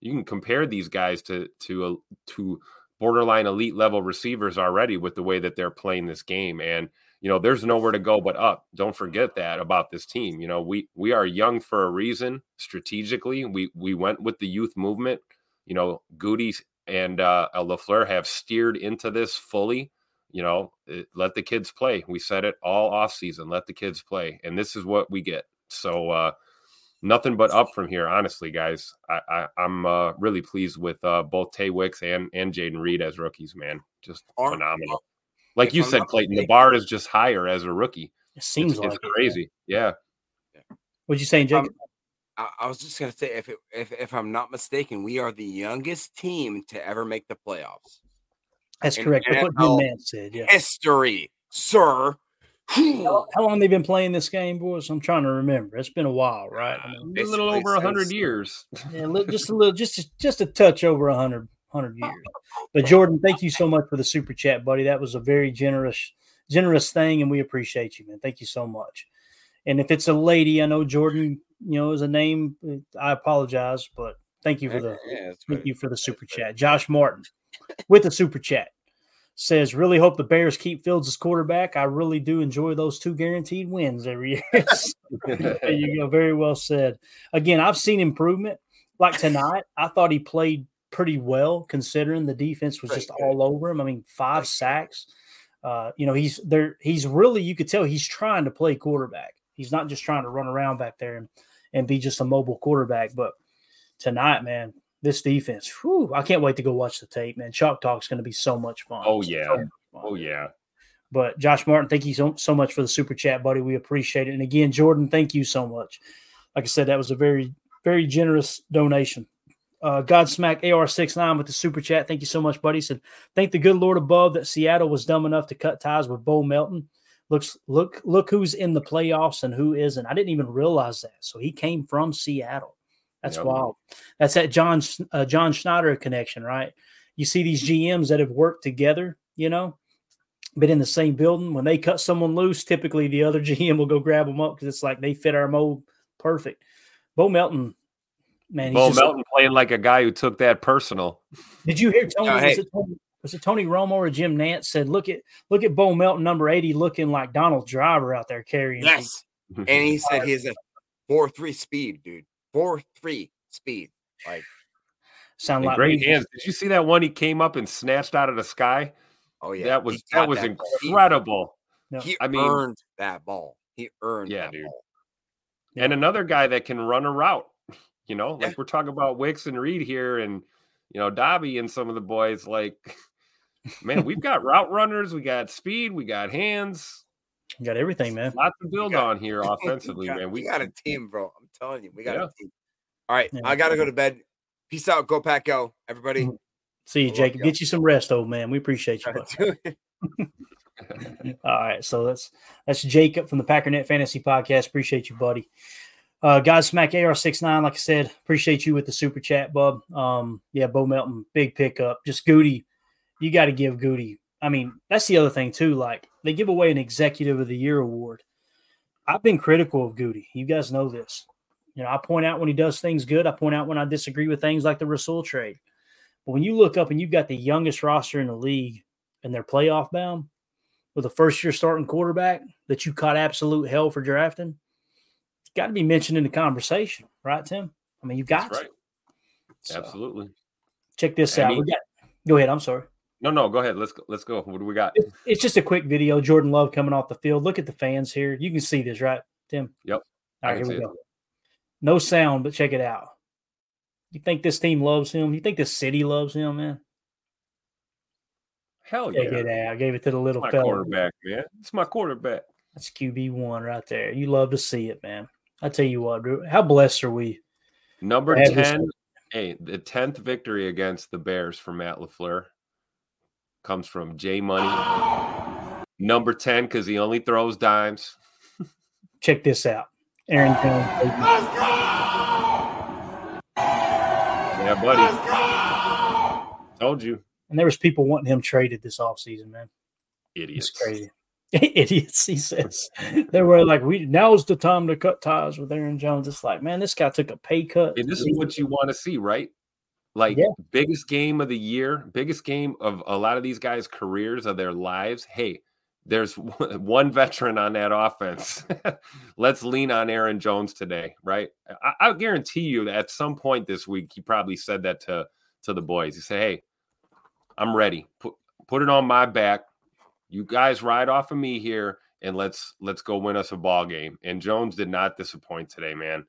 You can compare these guys to to a, to borderline elite level receivers already with the way that they're playing this game. And, you know, there's nowhere to go but up. Don't forget that about this team. You know, we we are young for a reason. Strategically, we we went with the youth movement. You know, Goody and uh, LaFleur have steered into this fully. You know, it, let the kids play. We said it all offseason. Let the kids play. And this is what we get. So, uh, nothing but up from here, honestly, guys. I, I, I'm uh, really pleased with uh, both Tay Wicks and, and Jayden Reed as rookies, man. Just are, phenomenal. Like you I'm said, Clayton, mistaken. The bar is just higher as a rookie. It seems it's, like it's crazy. It, yeah. yeah. What'd you say, Jacob? Um, I, I was just going to say, if, it, if if I'm not mistaken, we are the youngest team to ever make the playoffs. That's and, correct. And that's what man said. Yeah. History, sir. How long they've been playing this game, boys? I'm trying to remember. It's been a while, right? I mean, a little over a hundred years. Yeah, just a little, just just a touch over a hundred, hundred years. But Jordan, thank you so much for the super chat, buddy. That was a very generous, generous thing, and we appreciate you, man. Thank you so much. And if it's a lady, I know Jordan, you know, is a name. I apologize, but thank you for the yeah, thank you for the super chat. Josh Martin with the super chat. Says, really hope the Bears keep Fields as quarterback. I really do enjoy those two guaranteed wins every year. There you go. Very well said. Again, I've seen improvement. Like tonight, I thought he played pretty well considering the defense was just all over him. I mean, five sacks. Uh, you know, he's there. He's really, you could tell he's trying to play quarterback. He's not just trying to run around back there and, and be just a mobile quarterback. But tonight, man, this defense, whew, I can't wait to go watch the tape, man. Chalk Talk's going to be so much fun. Oh, yeah. So fun. Oh, yeah. But, Josh Martin, thank you so, so much for the super chat, buddy. We appreciate it. And, again, Jordan, thank you so much. Like I said, that was a very, very generous donation. Uh, Godsmack A R sixty-nine with the super chat. Thank you so much, buddy. He said, thank the good Lord above that Seattle was dumb enough to cut ties with Bo Melton. Looks, look, look who's in the playoffs and who isn't. I didn't even realize that. So he came from Seattle. That's yep. wild. That's that John uh, John Schneider connection, right? You see these G Ms that have worked together, you know, been in the same building. When they cut someone loose, typically the other G M will go grab them up because it's like they fit our mold perfect. Bo Melton, man. He's Bo just, Melton playing like a guy who took that personal. Did you hear Tony? No, hey. was, it Tony was it Tony Romo or Jim Nantz said, look at look at Bo Melton, number eighty, looking like Donald Driver out there carrying. Yes. People. And he said he's a four three speed, dude. Four three speed, like sound like great hands. Did you see that one he came up and snatched out of the sky? Oh yeah, that was that was that incredible. Ball. He I mean, earned that ball. He earned yeah, that dude. Ball. And yeah. another guy that can run a route. You know, like yeah. we're talking about Wicks and Reed here, and you know Dobby and some of the boys. Like, man, we've got route runners, we got speed, we got hands. You got everything, man. Lots to build got, on here offensively, we got, man. We, we got a team, bro. I'm telling you, we got yeah. a team. All right, yeah. I got to go to bed. Peace out. Go Pack Go, everybody. See you, Jacob. Get you some rest, old man. We appreciate you. All right, so that's that's Jacob from the Packernet Fantasy Podcast. Appreciate you, buddy. Uh, guys, Smack A R sixty-nine, like I said, appreciate you with the super chat, bub. Um, yeah, Bo Melton, big pickup. Just Goody. You got to give Goody. I mean, that's the other thing, too. Like, they give away an Executive of the Year award. I've been critical of Goody. You guys know this. You know, I point out when he does things good. I point out when I disagree with things like the Rasul trade. But when you look up and you've got the youngest roster in the league and they're playoff bound with a first-year starting quarterback that you caught absolute hell for drafting, it's got to be mentioned in the conversation. Right, Tim? I mean, you've got that's to. Right. So, absolutely. Check this I out. Mean- we got. Go ahead. I'm sorry. No, no, go ahead. Let's go. Let's go. What do we got? It's just a quick video. Jordan Love coming off the field. Look at the fans here. You can see this, right, Tim? Yep. All right, here we go. It. No sound, but check it out. You think this team loves him? You think this city loves him, man? Hell yeah. Check it out. I gave it to the little fella. It's my quarterback, man. It's my quarterback. That's Q B one right there. You love to see it, man. I tell you what, Drew, how blessed are we? Number ten. Hey, the tenth victory against the Bears for Matt LaFleur. comes from J Money. Number ten, because he only throws dimes. Check this out. Aaron Jones. Let's go! Yeah, buddy. Let's go! Told you. And there was people wanting him traded this offseason, man. Idiots. It's crazy. Idiots, he says. They were like, "We now's the time to cut ties with Aaron Jones." It's like, man, this guy took a pay cut. And this is what you want to see, right? Like, yeah. biggest game of the year, biggest game of a lot of these guys' careers, of their lives. Hey, there's one veteran on that offense. Let's lean on Aaron Jones today, right? I, I guarantee you that at some point this week, he probably said that to, to the boys. He said, "Hey, I'm ready. Put, put it on my back. You guys ride off of me here, and let's let's go win us a ball game." And Jones did not disappoint today, man.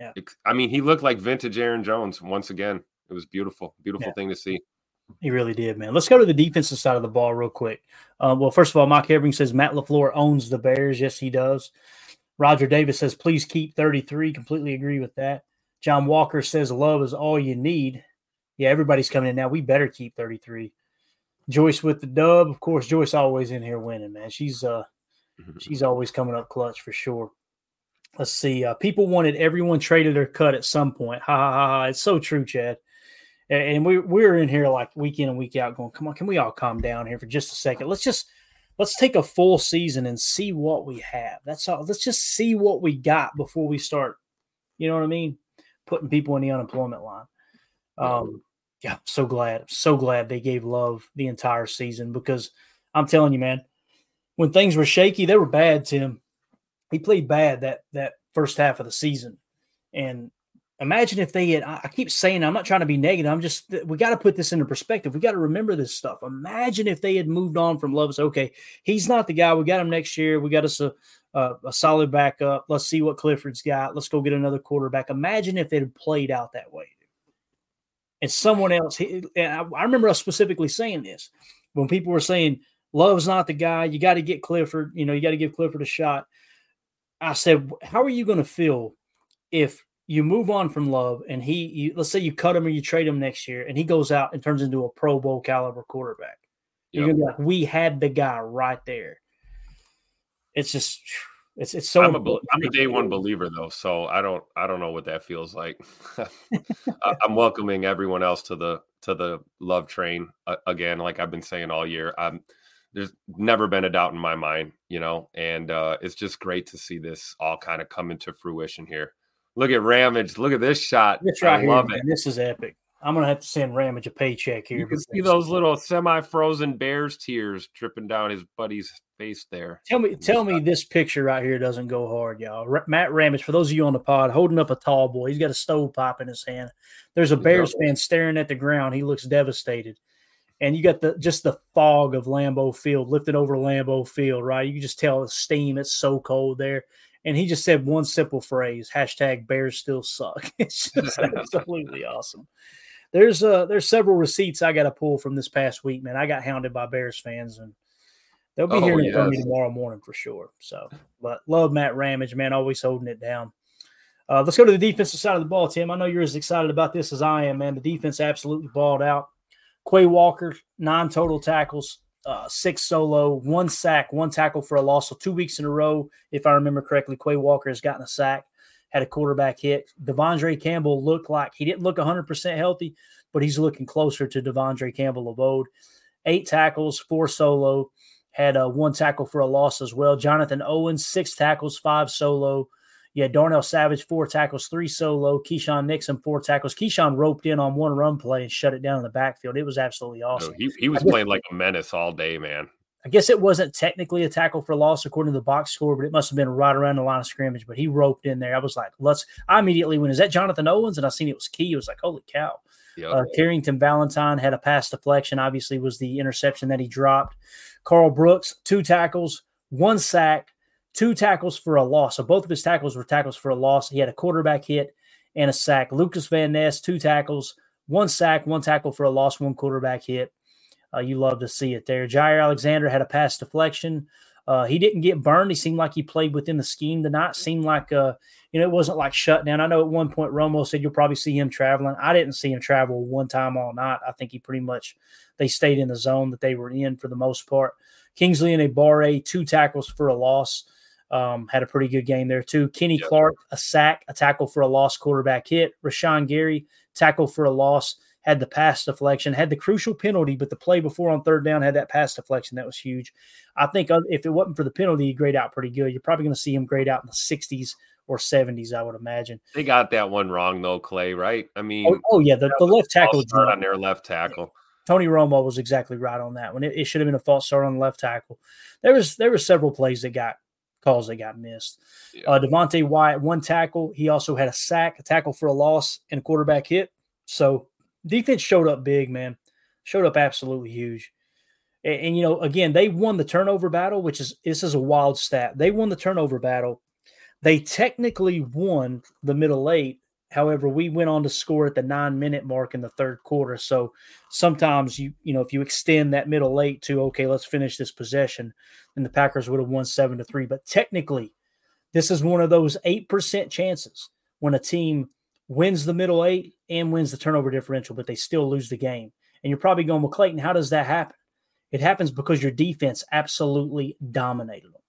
Yeah. I mean, he looked like vintage Aaron Jones once again. It was beautiful, beautiful yeah. thing to see. He really did, man. Let's go to the defensive side of the ball real quick. Uh, well, first of all, Mike Hebring says Matt LaFleur owns the Bears. Yes, he does. Roger Davis says, "Please keep thirty-three." Completely agree with that. John Walker says, "Love is all you need." Yeah, everybody's coming in now. We better keep thirty-three. Joyce with the dub. Of course, Joyce always in here winning, man. She's uh, she's always coming up clutch for sure. Let's see. Uh, people wanted everyone traded or cut at some point. Ha, ha, ha, ha. It's so true, Chad. And, and we, we're in here like week in and week out going, come on, can we all calm down here for just a second? Let's just – let's take a full season and see what we have. That's all. Let's just see what we got before we start, you know what I mean, putting people in the unemployment line. Um Yeah, I'm so glad. I'm so glad they gave Love the entire season because I'm telling you, man, when things were shaky, they were bad, Tim. He played bad that that first half of the season. And imagine if they had – I keep saying I'm not trying to be negative. I'm just – we got to put this into perspective. We got to remember this stuff. Imagine if they had moved on from Love. It's okay, he's not the guy. We got him next year. We got us a, a, a solid backup. Let's see what Clifford's got. Let's go get another quarterback. Imagine if it had played out that way. And someone else, and I remember us specifically saying this when people were saying, Love's not the guy. You got to get Clifford. You know, you got to give Clifford a shot. I said, how are you going to feel if you move on from Love and he, you, let's say you cut him or you trade him next year and he goes out and turns into a Pro Bowl caliber quarterback? Yep. You're going to be like, we had the guy right there. It's just, it's, it's so. I'm a, I'm a day one believer though, so I don't I don't know what that feels like. I'm welcoming everyone else to the to the Love train uh, again. Like I've been saying all year, I'm, there's never been a doubt in my mind, you know. And uh, it's just great to see this all kind of come into fruition here. Look at Ramage. Look at this shot. This right I here, love man. It. This is epic. I'm gonna have to send Ramage a paycheck here. You can see those little semi-frozen Bears tears dripping down his buddy's face there. Tell me, tell me this picture right here doesn't go hard, y'all. R- Matt Ramage, for those of you on the pod, holding up a tall boy. He's got a stovepipe in his hand. There's a Bears fan staring at the ground. He looks devastated. And you got the just the fog of Lambeau Field, lifted over Lambeau Field, right? You can just tell the steam. It's so cold there. And he just said one simple phrase, hashtag Bears still suck. It's just absolutely awesome. There's uh, there's several receipts I got to pull from this past week, man. I got hounded by Bears fans, and they'll be oh, hearing yes. from me tomorrow morning for sure. So, but love Matt Ramage, man, always holding it down. Uh, let's go to the defensive side of the ball, Tim. I know you're as excited about this as I am, man. The defense absolutely balled out. Quay Walker, nine total tackles, uh, six solo, one sack, one tackle for a loss. So two weeks in a row, if I remember correctly, Quay Walker has gotten a sack. Had a quarterback hit. De'Vondre Campbell looked like he didn't look one hundred percent healthy, but he's looking closer to De'Vondre Campbell of old. Eight tackles, four solo, had a one tackle for a loss as well. Jonathan Owens, six tackles, five solo. Yeah, Darnell Savage, four tackles, three solo. Keyshawn Nixon, four tackles. Keyshawn roped in on one run play and shut it down in the backfield. It was absolutely awesome. He, he was playing like a menace all day, man. I guess it wasn't technically a tackle for loss according to the box score, but it must have been right around the line of scrimmage. But he roped in there. I was like, let's – I immediately went, is that Jonathan Owens? And I seen it was Key. It was like, holy cow. Yep. Uh, Carrington Valentine had a pass deflection, obviously was the interception that he dropped. Karl Brooks, two tackles, one sack, two tackles for a loss. So both of his tackles were tackles for a loss. He had a quarterback hit and a sack. Lucas Van Ness, two tackles, one sack, one tackle for a loss, one quarterback hit. Uh, you love to see it there. Jaire Alexander had a pass deflection. Uh, he didn't get burned. He seemed like he played within the scheme tonight. Seemed like, uh, you know, it wasn't like shutdown. I know at one point Romo said you'll probably see him traveling. I didn't see him travel one time all night. I think he pretty much they stayed in the zone that they were in for the most part. Kingsley and Ibare, two tackles for a loss. Um, had a pretty good game there too. Kenny Clark, a sack, a tackle for a loss, quarterback hit. Rashawn Gary, tackle for a loss. Had the pass deflection, had the crucial penalty, but the play before on third down had that pass deflection. That was huge. I think if it wasn't for the penalty, he'd grade out pretty good. You're probably going to see him grade out in the sixties or seventies, I would imagine. They got that one wrong, though, Clay, right? I mean, oh, oh yeah, the, the left tackle on their left tackle. Tony Romo was exactly right on that one. It, it should have been a false start on the left tackle. There was there were several plays that got calls that got missed. Yeah. Uh, Devontae Wyatt, one tackle. He also had a sack, a tackle for a loss, and a quarterback hit. So defense showed up big, man. Showed up absolutely huge. And, and, you know, again, they won the turnover battle, which is – this is a wild stat. They won the turnover battle. They technically won the middle eight. However, we went on to score at the nine-minute mark in the third quarter. So sometimes, you you know, if you extend that middle eight to, okay, let's finish this possession, then the Packers would have won seven to three. But technically, this is one of those eight percent chances when a team – wins the middle eight and wins the turnover differential, but they still lose the game. And you're probably going, well, Clayton, how does that happen? It happens because your defense absolutely dominated them.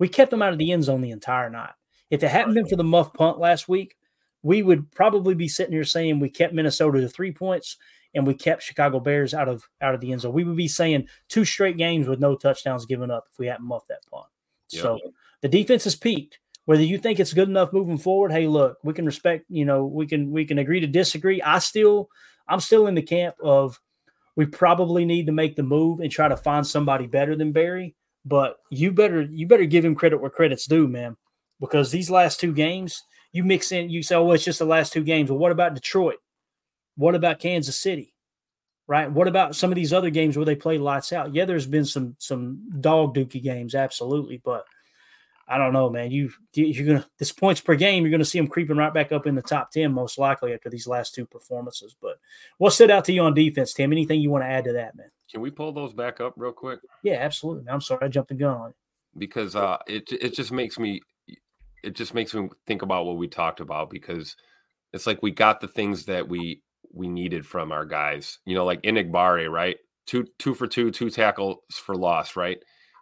We kept them out of the end zone the entire night. If it hadn't been for the muff punt last week, we would probably be sitting here saying we kept Minnesota to three points and we kept Chicago Bears out of out of the end zone. We would be saying two straight games with no touchdowns given up if we hadn't muffed that punt. Yep. So the defense has peaked. Whether you think it's good enough moving forward, hey, look, we can respect, you know, we can we can agree to disagree. I still, I'm still in the camp of we probably need to make the move and try to find somebody better than Barry. But you better you better give him credit where credit's due, man, because these last two games, you mix in, you say, oh, it's just the last two games. Well, what about Detroit? What about Kansas City? Right? What about some of these other games where they play lights out? Yeah, there's been some some dog dookie games, absolutely, but I don't know, man. You you're gonna this points per game. You're gonna see them creeping right back up in the top ten, most likely after these last two performances. But what stood out to you on defense, Tim? Anything you want to add to that, man? Can we pull those back up real quick? Yeah, absolutely. I'm sorry, I jumped the gun on it because uh, it it just makes me it just makes me think about what we talked about, because it's like we got the things that we we needed from our guys. You know, like Enigbare, right? Two two for two, two tackles for loss, right?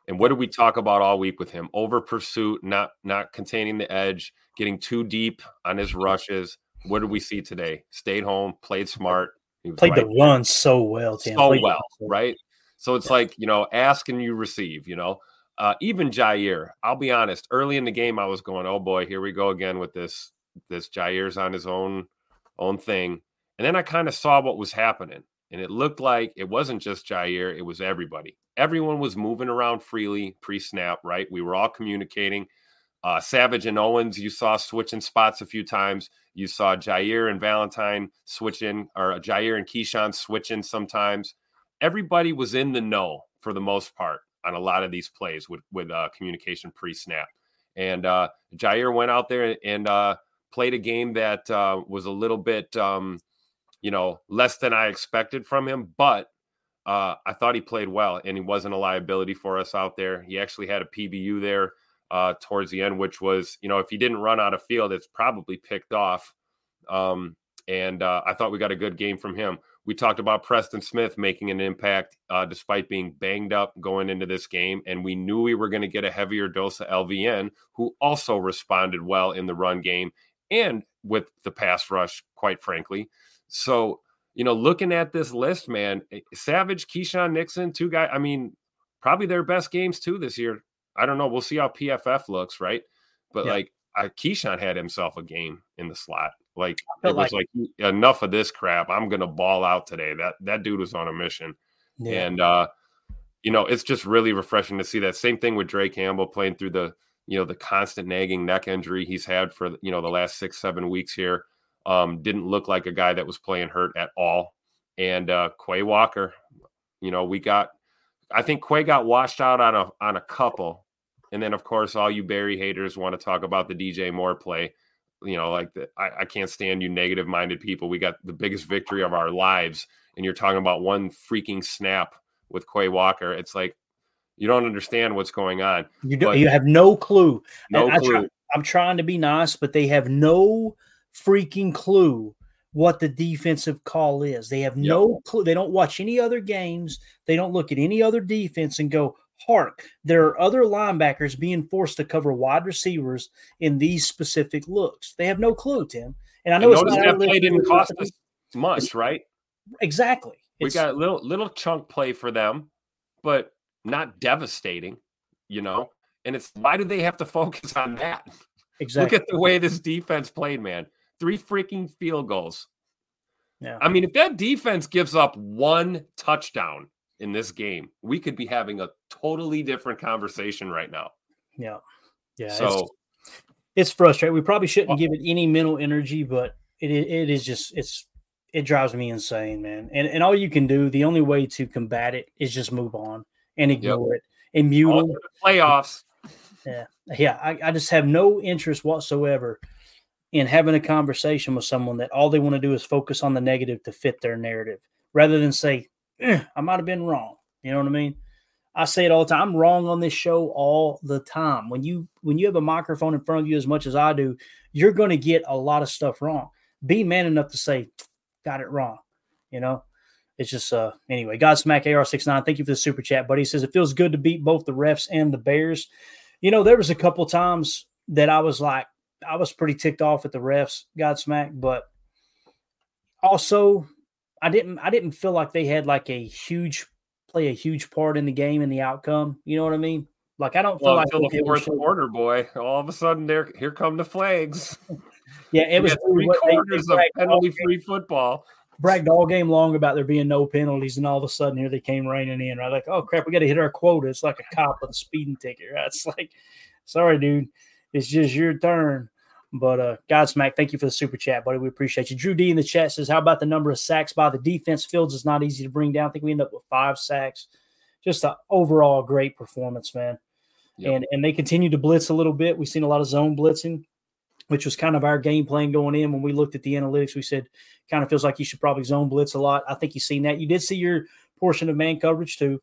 And what did we talk about all week with him? Over pursuit, not not containing the edge, getting too deep on his rushes. What did we see today? Stayed home, played smart. Played right. the run so well, Tim. So played well, right? So it's yeah. like, you know, ask and you receive, you know. Uh, even Jaire, I'll be honest, early in the game I was going, oh, boy, here we go again with this. This Jaire's on his own, own thing. And then I kind of saw what was happening. And it looked like it wasn't just Jaire, it was everybody. Everyone was moving around freely pre-snap, right? We were all communicating. Uh, Savage and Owens, you saw switching spots a few times. You saw Jaire and Valentine switching, or Jaire and Keyshawn switching sometimes. Everybody was in the know for the most part on a lot of these plays with, with uh, communication pre-snap. And uh, Jaire went out there and uh, played a game that uh, was a little bit um, – you know, less than I expected from him, but uh, I thought he played well and he wasn't a liability for us out there. He actually had a P B U there uh, towards the end, which was, you know, if he didn't run out of field, it's probably picked off. Um, and uh, I thought we got a good game from him. We talked about Preston Smith making an impact uh, despite being banged up going into this game. And we knew we were going to get a heavier dose of L V N, who also responded well in the run game and with the pass rush, quite frankly. So, you know, looking at this list, man, Savage, Keyshawn Nixon, two guys, I mean, probably their best games too this year. I don't know. We'll see how P F F looks, right? But, yeah. like, uh, Keyshawn had himself a game in the slot. Like, it was like, like, enough of this crap. I'm going to ball out today. That that dude was on a mission. Yeah. And, uh, you know, it's just really refreshing to see that. Same thing with Dre Campbell playing through the, you know, the constant nagging neck injury he's had for, you know, the last six, seven weeks here. Um, didn't look like a guy that was playing hurt at all. And uh, Quay Walker, you know, we got – I think Quay got washed out on a on a couple. And then, of course, all you Barry haters want to talk about the D J Moore play. You know, like the, I, I can't stand you negative-minded people. We got the biggest victory of our lives, and you're talking about one freaking snap with Quay Walker. It's like, You don't understand what's going on. You do, you have no clue. No and clue. I try, I'm trying to be nice, but they have no freaking clue what the defensive call is. They have yep. no clue. They don't watch any other games. They don't look at any other defense and go, hark, there are other linebackers being forced to cover wide receivers in these specific looks. They have no clue, Tim. And I know and it's not that play didn't cost us much, right? Exactly. We it's, got a little little chunk play for them, but not devastating, you know? And it's, why do they have to focus on that? Exactly. Look at the way this defense played, man. Three freaking field goals. Yeah. I mean, if that defense gives up one touchdown in this game, we could be having a totally different conversation right now. Yeah. Yeah. So it's, it's frustrating. We probably shouldn't give it any mental energy, but it it is just, it's, it drives me insane, man. And and all you can do, the only way to combat it is just move on and ignore yep. it and mute them. Playoffs. Yeah. Yeah. I, I just have no interest whatsoever in having a conversation with someone that all they want to do is focus on the negative to fit their narrative rather than say, eh, I might have been wrong. You know what I mean? I say it all the time. I'm wrong on this show all the time. When you when you have a microphone in front of you as much as I do, you're going to get a lot of stuff wrong. Be man enough to say, got it wrong. You know, it's just, uh, anyway, Godsmack A R sixty-nine, thank you for the super chat, buddy. He says, it feels good to beat both the refs and the Bears. You know, there was a couple times that I was like, I was pretty ticked off at the refs, Godsmack, but also I didn't I didn't feel like they had like a huge play a huge part in the game and the outcome. You know what I mean? Like I don't feel well, like until the fourth quarter, boy. All of a sudden, there here come the flags. Yeah, it was three what, quarters they, they of penalty-free football. Bragged all game long about there being no penalties, and all of a sudden here they came raining in. Right, like oh crap, we got to hit our quota. It's like a cop with a speeding ticket. Right? It's like, sorry, dude. It's just your turn. But uh, Godsmack, thank you for the super chat, buddy. We appreciate you. Drew D in the chat says, how about the number of sacks by the defense? Fields is not easy to bring down. I think we end up with five sacks. Just an overall great performance, man. Yep. And and they continue to blitz a little bit. We've seen a lot of zone blitzing, which was kind of our game plan going in. When we looked at the analytics, we said, kind of feels like you should probably zone blitz a lot. I think you've seen that. You did see your portion of man coverage too.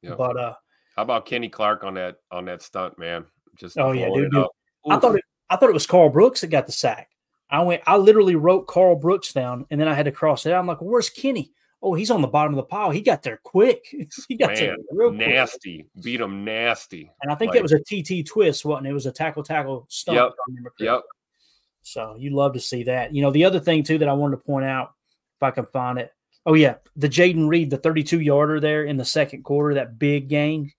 Yep. But uh, how about Kenny Clark on that on that stunt, man? Just oh yeah, dude. dude. I thought it, I thought it was Karl Brooks that got the sack. I went, I literally wrote Karl Brooks down, and then I had to cross it out. I'm like, where's Kenny? Oh, he's on the bottom of the pile. He got there quick. he got Man, there real quick. Nasty, beat him nasty. And I think like, that was a T T twist, wasn't it? It was a tackle tackle stump. Yep. Yep. So you love to see that. You know, the other thing too that I wanted to point out, if I can find it. Oh yeah, the Jayden Reed, the thirty-two yarder there in the second quarter, that big game.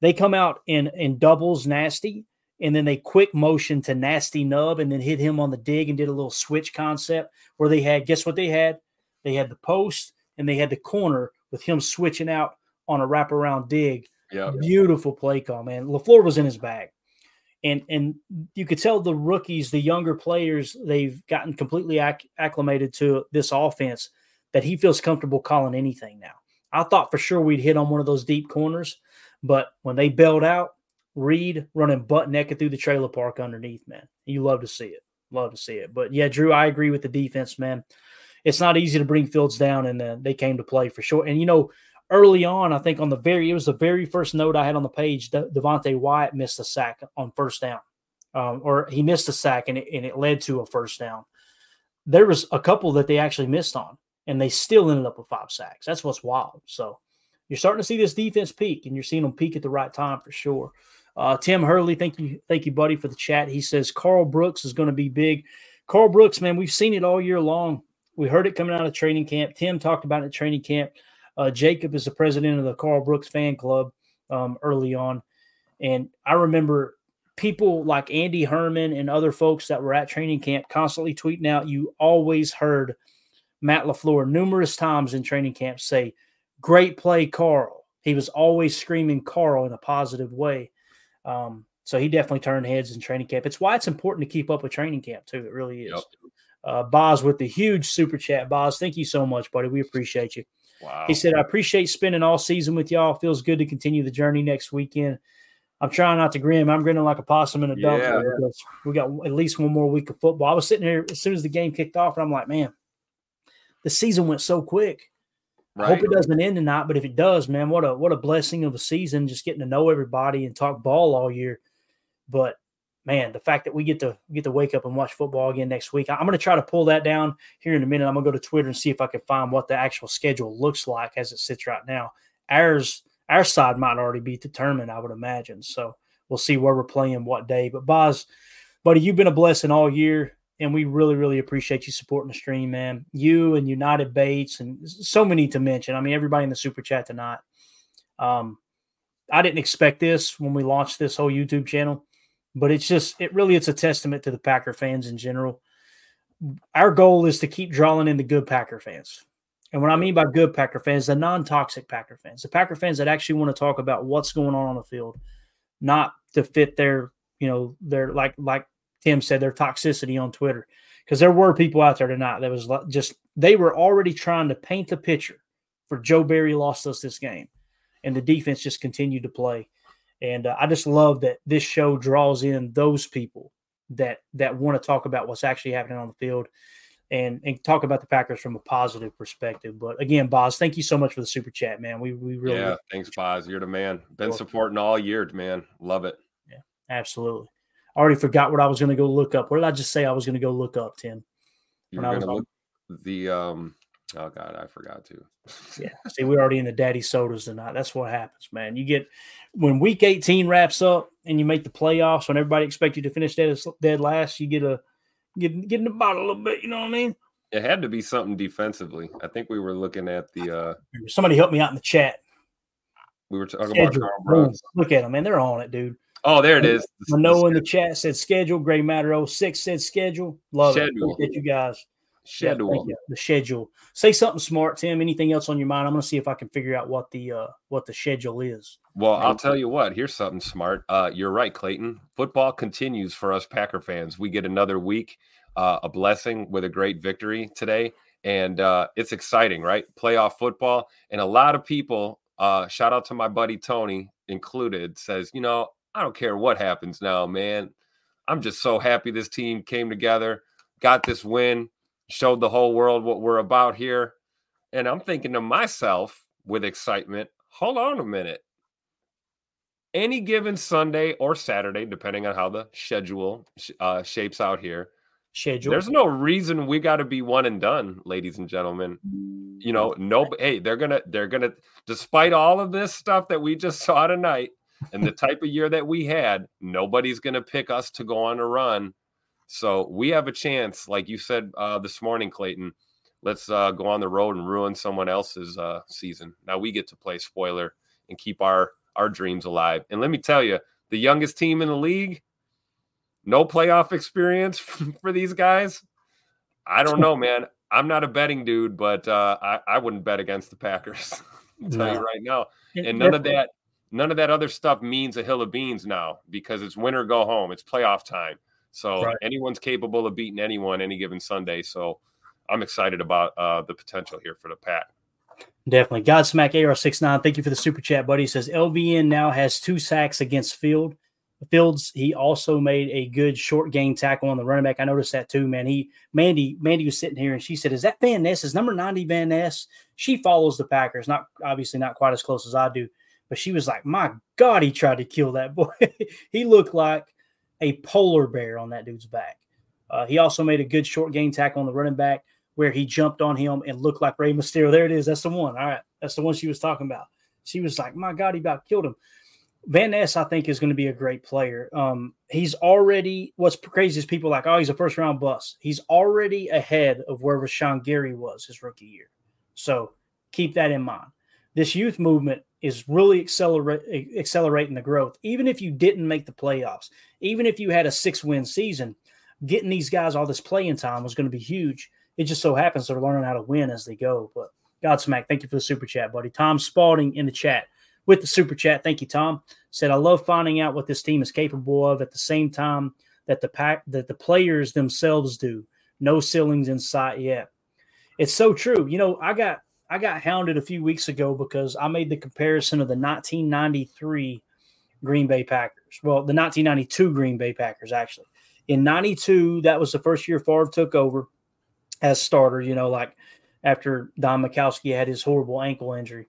They come out in in doubles nasty, and then they quick motion to Nasty Nub and then hit him on the dig and did a little switch concept where they had, guess what they had? They had the post and they had the corner with him switching out on a wraparound dig. Yeah. Beautiful play call, man. LaFleur was in his bag. And and you could tell the rookies, the younger players, they've gotten completely acc- acclimated to this offense that he feels comfortable calling anything now. I thought for sure we'd hit on one of those deep corners, but when they bailed out, Reed running butt naked through the trailer park underneath, man. You love to see it. Love to see it. But, yeah, Drew, I agree with the defense, man. It's not easy to bring Fields down, and uh, they came to play for sure. And, you know, early on, I think on the very – it was the very first note I had on the page, De- Devontae Wyatt missed a sack on first down. Um, or he missed a sack, and it, and it led to a first down. There was a couple that they actually missed on, and they still ended up with five sacks. That's what's wild. So you're starting to see this defense peak, and you're seeing them peak at the right time for sure. Uh, Tim Hurley, thank you, thank you, buddy, for the chat. He says Karl Brooks is going to be big. Karl Brooks, man, we've seen it all year long. We heard it coming out of training camp. Tim talked about it at training camp. Uh, Jacob is the president of the Karl Brooks fan club um, early on. And I remember people like Andy Herman and other folks that were at training camp constantly tweeting out, you always heard Matt LaFleur numerous times in training camp say, great play, Karl. He was always screaming Karl in a positive way. Um, so he definitely turned heads in training camp. It's why it's important to keep up with training camp too. It really is. Yep. Uh, Boz with the huge super chat. Boz, thank you so much, buddy. We appreciate you. Wow. He said, I appreciate spending all season with y'all. Feels good to continue the journey next weekend. I'm trying not to grin. I'm grinning like a possum in a dump. Yeah. We got at least one more week of football. I was sitting here as soon as the game kicked off and I'm like, man, the season went so quick. Right. Hope it doesn't end tonight, but if it does, man, what a what a blessing of a season, just getting to know everybody and talk ball all year. But man, the fact that we get to we get to wake up and watch football again next week, I'm going to try to pull that down here in a minute. I'm going to go to Twitter and see if I can find what the actual schedule looks like as it sits right now. Ours, our side might already be determined, I would imagine. So we'll see where we're playing what day. But Boz, buddy, you've been a blessing all year. And we really, really appreciate you supporting the stream, man. You and United Bates and so many to mention. I mean, everybody in the Super Chat tonight. Um, I didn't expect this when we launched this whole YouTube channel, but it's just, it really, it's a testament to the Packer fans in general. Our goal is to keep drawing in the good Packer fans. And what I mean by good Packer fans, the non-toxic Packer fans, the Packer fans that actually want to talk about what's going on on the field, not to fit their, you know, their like, like, Tim said, their toxicity on Twitter, because there were people out there tonight that was just, they were already trying to paint the picture for Joe Barry lost us this game, and the defense just continued to play. And uh, I just love that this show draws in those people that that want to talk about what's actually happening on the field and and talk about the Packers from a positive perspective. But again, Boz, thank you so much for the super chat, man. We we really yeah, thanks, Boz. You're the man. Been supporting all year, man. Love it. Yeah, absolutely. I already forgot what I was going to go look up. What did I just say I was going to go look up, Tim? You're going to look the um, – oh, God, I forgot to. Yeah. See, we're already in the daddy sodas tonight. That's what happens, man. You get – when week eighteen wraps up and you make the playoffs, when everybody expects you to finish dead, dead last, you get a get, get in the bottle a little bit. You know what I mean? It had to be something defensively. I think we were looking at the uh, – somebody help me out in the chat. We were talking Schedule. about Karl Brooks. Look at them, man. They're on it, dude. Oh, there it is. Manoa in the chat said schedule. Gray Matter oh six said schedule. Love schedule. it. Look at you guys. Schedule. Yeah, you. The schedule. Say something smart, Tim. Anything else on your mind? I'm going to see if I can figure out what the uh, what the schedule is. Well, I'll okay. tell you what. Here's something smart. Uh, you're right, Clayton. Football continues for us Packer fans. We get another week, uh, a blessing with a great victory today. And uh, it's exciting, right? Playoff football. And a lot of people, uh, shout out to my buddy Tony included, says, you know, I don't care what happens now, man. I'm just so happy this team came together, got this win, showed the whole world what we're about here. And I'm thinking to myself with excitement, hold on a minute. Any given Sunday or Saturday, depending on how the schedule uh, shapes out here, schedule. There's no reason we got to be one and done, ladies and gentlemen. You know, no. Hey, they're gonna, they're gonna. Despite all of this stuff that we just saw tonight, and the type of year that we had, nobody's going to pick us to go on a run. So we have a chance, like you said uh, this morning, Clayton, let's uh, go on the road and ruin someone else's uh, season. Now we get to play spoiler and keep our, our dreams alive. And let me tell you, the youngest team in the league, no playoff experience for these guys. I don't know, man. I'm not a betting dude, but uh, I, I wouldn't bet against the Packers. I'll tell no. you right now. And none of that. None of that other stuff means a hill of beans now because it's win or go home. It's playoff time. So right. anyone's capable of beating anyone any given Sunday. So I'm excited about uh, the potential here for the Pack. Definitely. Godsmack A R sixty-nine, thank you for the super chat, buddy. He says L V N now has two sacks against Field. Fields. He also made a good short game tackle on the running back. I noticed that too, man. He Mandy Mandy was sitting here and she said, is that Van Ness? Is number ninety Van Ness? She follows the Packers. Not obviously not quite as close as I do. But she was like, my God, he tried to kill that boy. He looked like a polar bear on that dude's back. Uh, he also made a good short game tackle on the running back where he jumped on him and looked like Rey Mysterio. There it is. That's the one. All right. That's the one she was talking about. She was like, my God, he about killed him. Van Ness, I think, is going to be a great player. Um, he's already – what's crazy is people are like, oh, he's a first-round bust. He's already ahead of where Rashawn Gary was his rookie year. So keep that in mind. This youth movement is really accelerate, accelerating the growth. Even if you didn't make the playoffs, even if you had a six-win season, getting these guys all this playing time was going to be huge. It just so happens they're learning how to win as they go. But Godsmack, thank you for the super chat, buddy. Tom Spalding in the chat with the super chat. Thank you, Tom. Said, I love finding out what this team is capable of at the same time that the pack, that the players themselves do. No ceilings in sight yet. It's so true. You know, I got – I got hounded a few weeks ago because I made the comparison of the nineteen ninety-three Green Bay Packers. Well, the nineteen ninety-two Green Bay Packers, actually. In ninety-two, that was the first year Favre took over as starter. You know, like after Don Majkowski had his horrible ankle injury.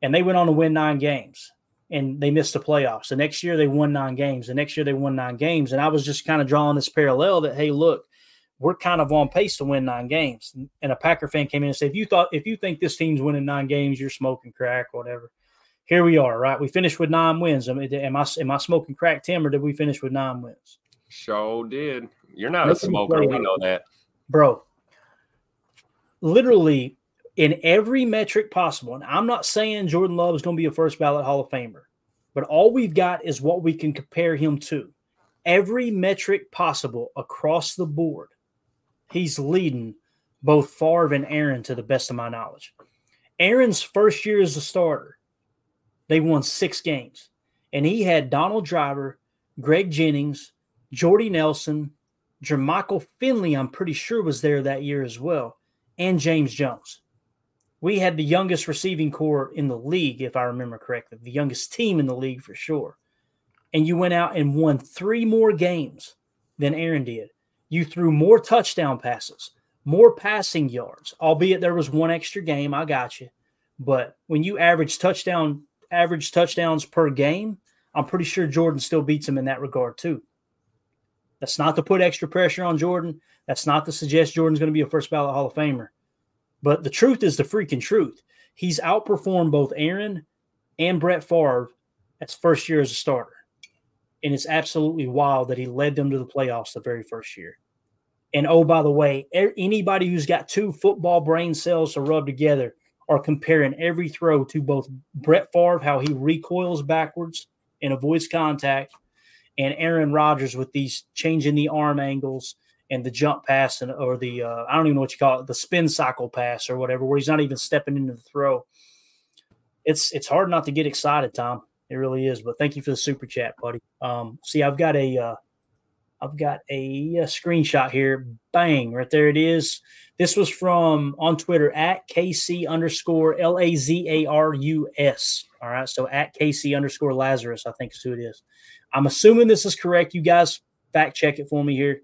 And they went on to win nine games, and they missed the playoffs. The next year they won nine games. The next year they won nine games. And I was just kind of drawing this parallel that, hey, look, we're kind of on pace to win nine games. And a Packer fan came in and said, if you thought, if you think this team's winning nine games, you're smoking crack, whatever. Here we are, right? We finished with nine wins. I mean, am I am I smoking crack, Tim, or did we finish with nine wins? Sure did. You're not Listen a smoker. We know that. Bro, literally in every metric possible, and I'm not saying Jordan Love is going to be a first ballot Hall of Famer, but all we've got is what we can compare him to. Every metric possible across the board, he's leading both Favre and Aaron to the best of my knowledge. Aaron's first year as a starter, they won six games. And he had Donald Driver, Greg Jennings, Jordy Nelson, Jermichael Finley, I'm pretty sure was there that year as well, and James Jones. We had the youngest receiving corps in the league, if I remember correctly, the youngest team in the league for sure. And you went out and won three more games than Aaron did. You threw more touchdown passes, more passing yards, albeit there was one extra game. I got you. But when you average touchdown, average touchdowns per game, I'm pretty sure Jordan still beats him in that regard too. That's not to put extra pressure on Jordan. That's not to suggest Jordan's going to be a first ballot Hall of Famer. But the truth is the freaking truth. He's outperformed both Aaron and Brett Favre that's first year as a starter. And it's absolutely wild that he led them to the playoffs the very first year. And, oh, by the way, anybody who's got two football brain cells to rub together are comparing every throw to both Brett Favre, how he recoils backwards and avoids contact, and Aaron Rodgers with these changing the arm angles and the jump pass and or the uh, – I don't even know what you call it, the spin cycle pass or whatever, where he's not even stepping into the throw. It's, it's hard not to get excited, Tom. It really is, but thank you for the super chat, buddy. Um, see, I've got a, uh, I've got a, a screenshot here. Bang, right there it is. This was from on Twitter at KC underscore L A Z A R U S. All right, so at KC underscore Lazarus, I think is who it is. I'm assuming this is correct. You guys fact check it for me here.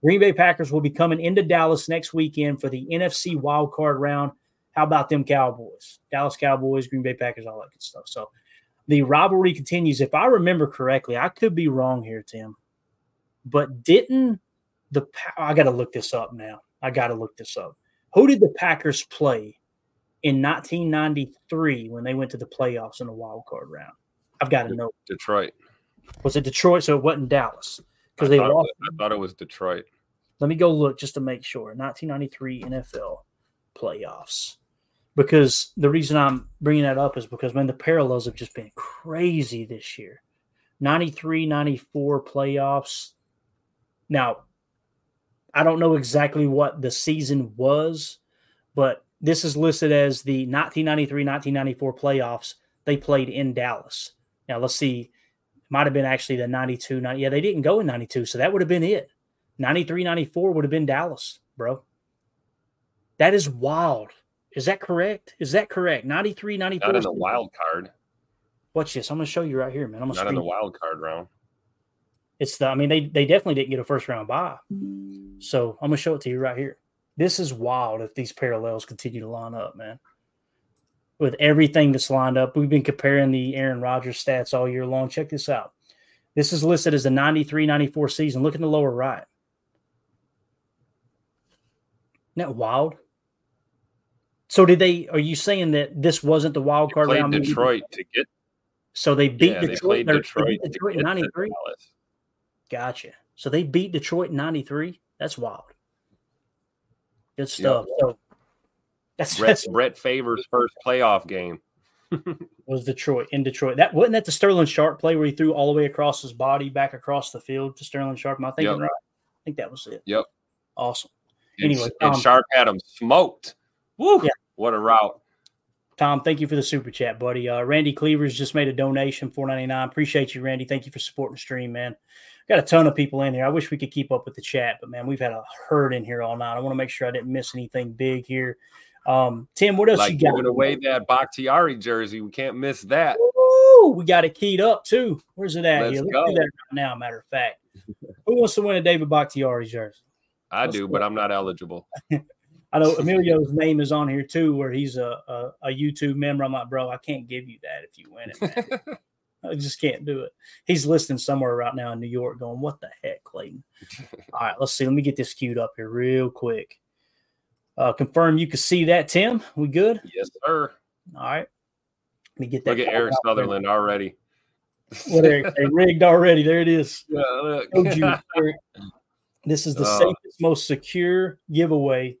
Green Bay Packers will be coming into Dallas next weekend for the N F C wild card round. How about them Cowboys? Dallas Cowboys, Green Bay Packers, all that good stuff. So. The rivalry continues. If I remember correctly, I could be wrong here, Tim, but didn't the – I got to look this up now. I got to look this up. Who did the Packers play in nineteen ninety-three when they went to the playoffs in the wild card round? I've got to know. Detroit. Was it Detroit? So it wasn't Dallas. because they I thought, lost. I thought it was Detroit. Let me go look just to make sure. nineteen ninety-three N F L playoffs. Because the reason I'm bringing that up is because, man, the parallels have just been crazy this year. ninety-three ninety-four playoffs. Now, I don't know exactly what the season was, but this is listed as the nineteen ninety-three nineteen ninety-four playoffs they played in Dallas. Now, let's see. It might have been actually the ninety-two ninety. Yeah, they didn't go in ninety-two, so that would have been it. ninety-three ninety-four would have been Dallas, bro. That is wild. Is that correct? Is that correct? ninety-three ninety-four. Not in the wild card. Watch this. I'm going to show you right here, man. I'm going to Not screen. in the wild card round. It's the. I mean, they they definitely didn't get a first round bye. So I'm going to show it to you right here. This is wild if these parallels continue to line up, man. With everything that's lined up, we've been comparing the Aaron Rodgers stats all year long. Check this out. This is listed as the ninety-three ninety-four season. Look in the lower right. Isn't that wild? So did they? Are you saying that this wasn't the wild card round? They played Detroit to get. So they beat yeah, Detroit. They played Detroit, they Detroit in ninety-three. Gotcha. So they beat Detroit in ninety-three. That's wild. Good stuff. Yeah. So that's Brett, that's Brett Favre's first playoff game. was Detroit in Detroit? That wasn't that the Sterling Sharp play where he threw all the way across his body back across the field to Sterling Sharp. Am I thinking yep. right? I think that was it. Yep. Awesome. And, anyway, and um, Sharp had him smoked. Woo, yeah. What a route. Tom, thank you for the super chat, buddy. Uh, Randy Cleavers just made a donation, four ninety-nine. Appreciate you, Randy. Thank you for supporting the stream, man. Got a ton of people in here. I wish we could keep up with the chat, but, man, we've had a herd in here all night. I want to make sure I didn't miss anything big here. Um, Tim, what else like you got? Giving away that Bakhtiari jersey. We can't miss that. Woo, we got it keyed up, too. Where's it at? Let's, yeah, let's go. Do that right now, matter of fact. Who wants to win a David Bakhtiari jersey? I let's do, but it. I'm not eligible. I know Emilio's name is on here too, where he's a, a, a YouTube member. I'm like, bro, I can't give you that if you win it, man. I just can't do it. He's listening somewhere right now in New York going, what the heck, Clayton? All right, let's see. Let me get this queued up here real quick. Uh, confirm you can see that, Tim. We good? Yes, sir. All right. Let me get that. Look at Eric Sutherland already. What Eric? They rigged already. There it is. Yeah, look. You, Eric. This is the uh, safest, most secure giveaway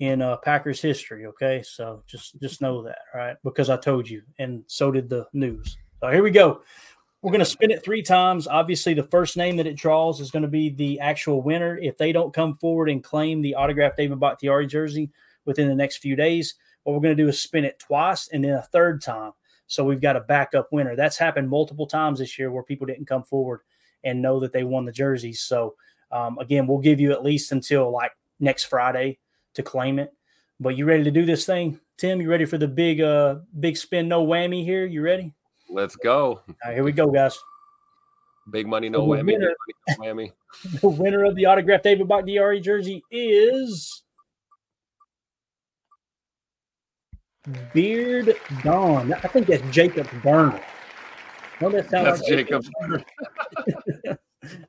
in uh, Packers history. Okay, so just just know that, all right? Because I told you, and so did the news. So here we go. We're going to spin it three times. Obviously, the first name that it draws is going to be the actual winner. If they don't come forward and claim the autographed David Bakhtiari jersey within the next few days, what we're going to do is spin it twice and then a third time. So we've got a backup winner. That's happened multiple times this year where people didn't come forward and know that they won the jerseys. So, um, again, we'll give you at least until like next Friday to claim it. But you ready to do this thing, Tim? You ready for the big uh, big spin, no whammy here? You ready? Let's go. All right, here we go, guys. Big money, no whammy. Winner, big money, no whammy. The winner of the autographed David Bakhtiari jersey is Beard Dawn. I think that's Jacob Burner. Don't that sound that's like Jacob Burner?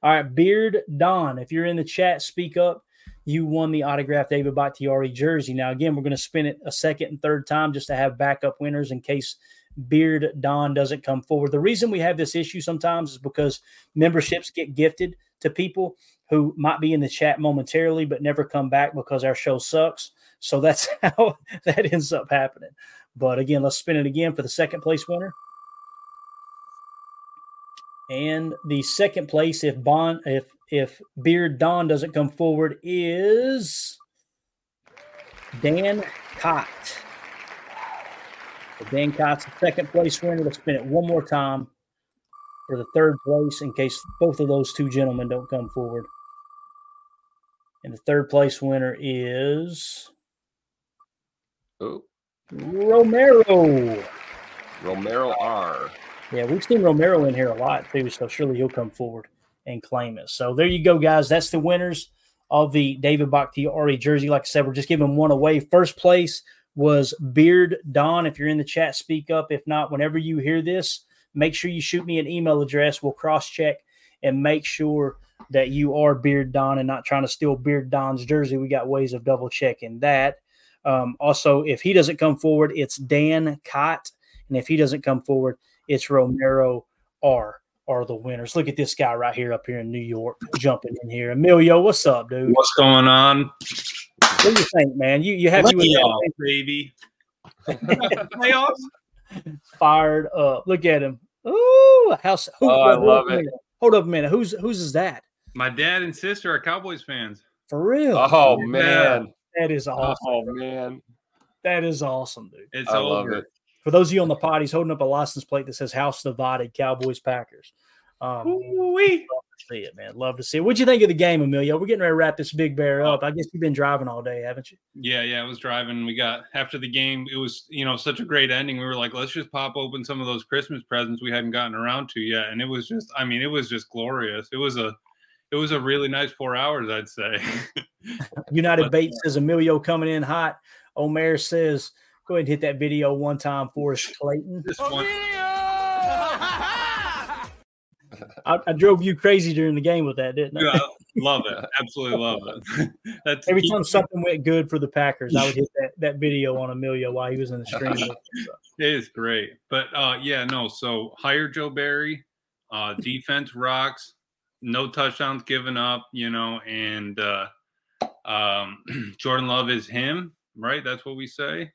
All right, Beard Dawn. If you're in the chat, speak up. You won the autographed David Bakhtiari jersey. Now, again, we're going to spin it a second and third time just to have backup winners in case Beard Dawn doesn't come forward. The reason we have this issue sometimes is because memberships get gifted to people who might be in the chat momentarily but never come back because our show sucks. So that's how that ends up happening. But again, let's spin it again for the second place winner. And the second place, if Bond, if if Beard Dawn doesn't come forward, is Dan Cott. So Dan Cott's the second place winner. Let's spin it one more time for the third place in case both of those two gentlemen don't come forward. And the third place winner is... Oh. Romero. Romero R. Yeah, we've seen Romero in here a lot, too, so surely he'll come forward and claim it. So there you go, guys. That's the winners of the David Bakhtiari jersey. Like I said, we're just giving one away. First place was Beard Dawn. If you're in the chat, speak up. If not, whenever you hear this, make sure you shoot me an email address. We'll cross-check and make sure that you are Beard Dawn and not trying to steal Beard Dawn's jersey. We got ways of double-checking that. Um, also, if he doesn't come forward, it's Dan Cott. And if he doesn't come forward, it's Romero R. are the winners. Look at this guy right here up here in New York jumping in here. Emilio, what's up, dude? What's going on? What do you think, man? You you happy with that, baby? Playoffs? Fired up. Look at him. Ooh, house. Oh, I love it. Hold up a minute. Who's whose is that? My dad and sister are Cowboys fans. For real? Oh, man. man. That is awesome. Oh, man. That is awesome, dude. It's I love it. For those of you on the pod, he's holding up a license plate that says House Divided, Cowboys, Packers. Um, Ooh-wee. Love to see it, man. Love to see it. What'd you think of the game, Emilio? We're getting ready to wrap this big bear up. I guess you've been driving all day, haven't you? Yeah, yeah, I was driving. We got – after the game, it was, you know, such a great ending. We were like, let's just pop open some of those Christmas presents we hadn't gotten around to yet. And it was just – I mean, it was just glorious. It was a – It was a really nice four hours, I'd say. United Bates says Emilio coming in hot. Omer says, go ahead and hit that video one time for us, Clayton. This one. I, I drove you crazy during the game with that, didn't I? Yeah, love it. Absolutely love it. That's Every time something went good for the Packers, I would hit that, that video on Emilio while he was in the stream. It is great. But, uh, yeah, no, so hire Joe Barry. Uh, defense rocks. No touchdowns given up, you know, and uh, um, Jordan Love is him, right? That's what we say.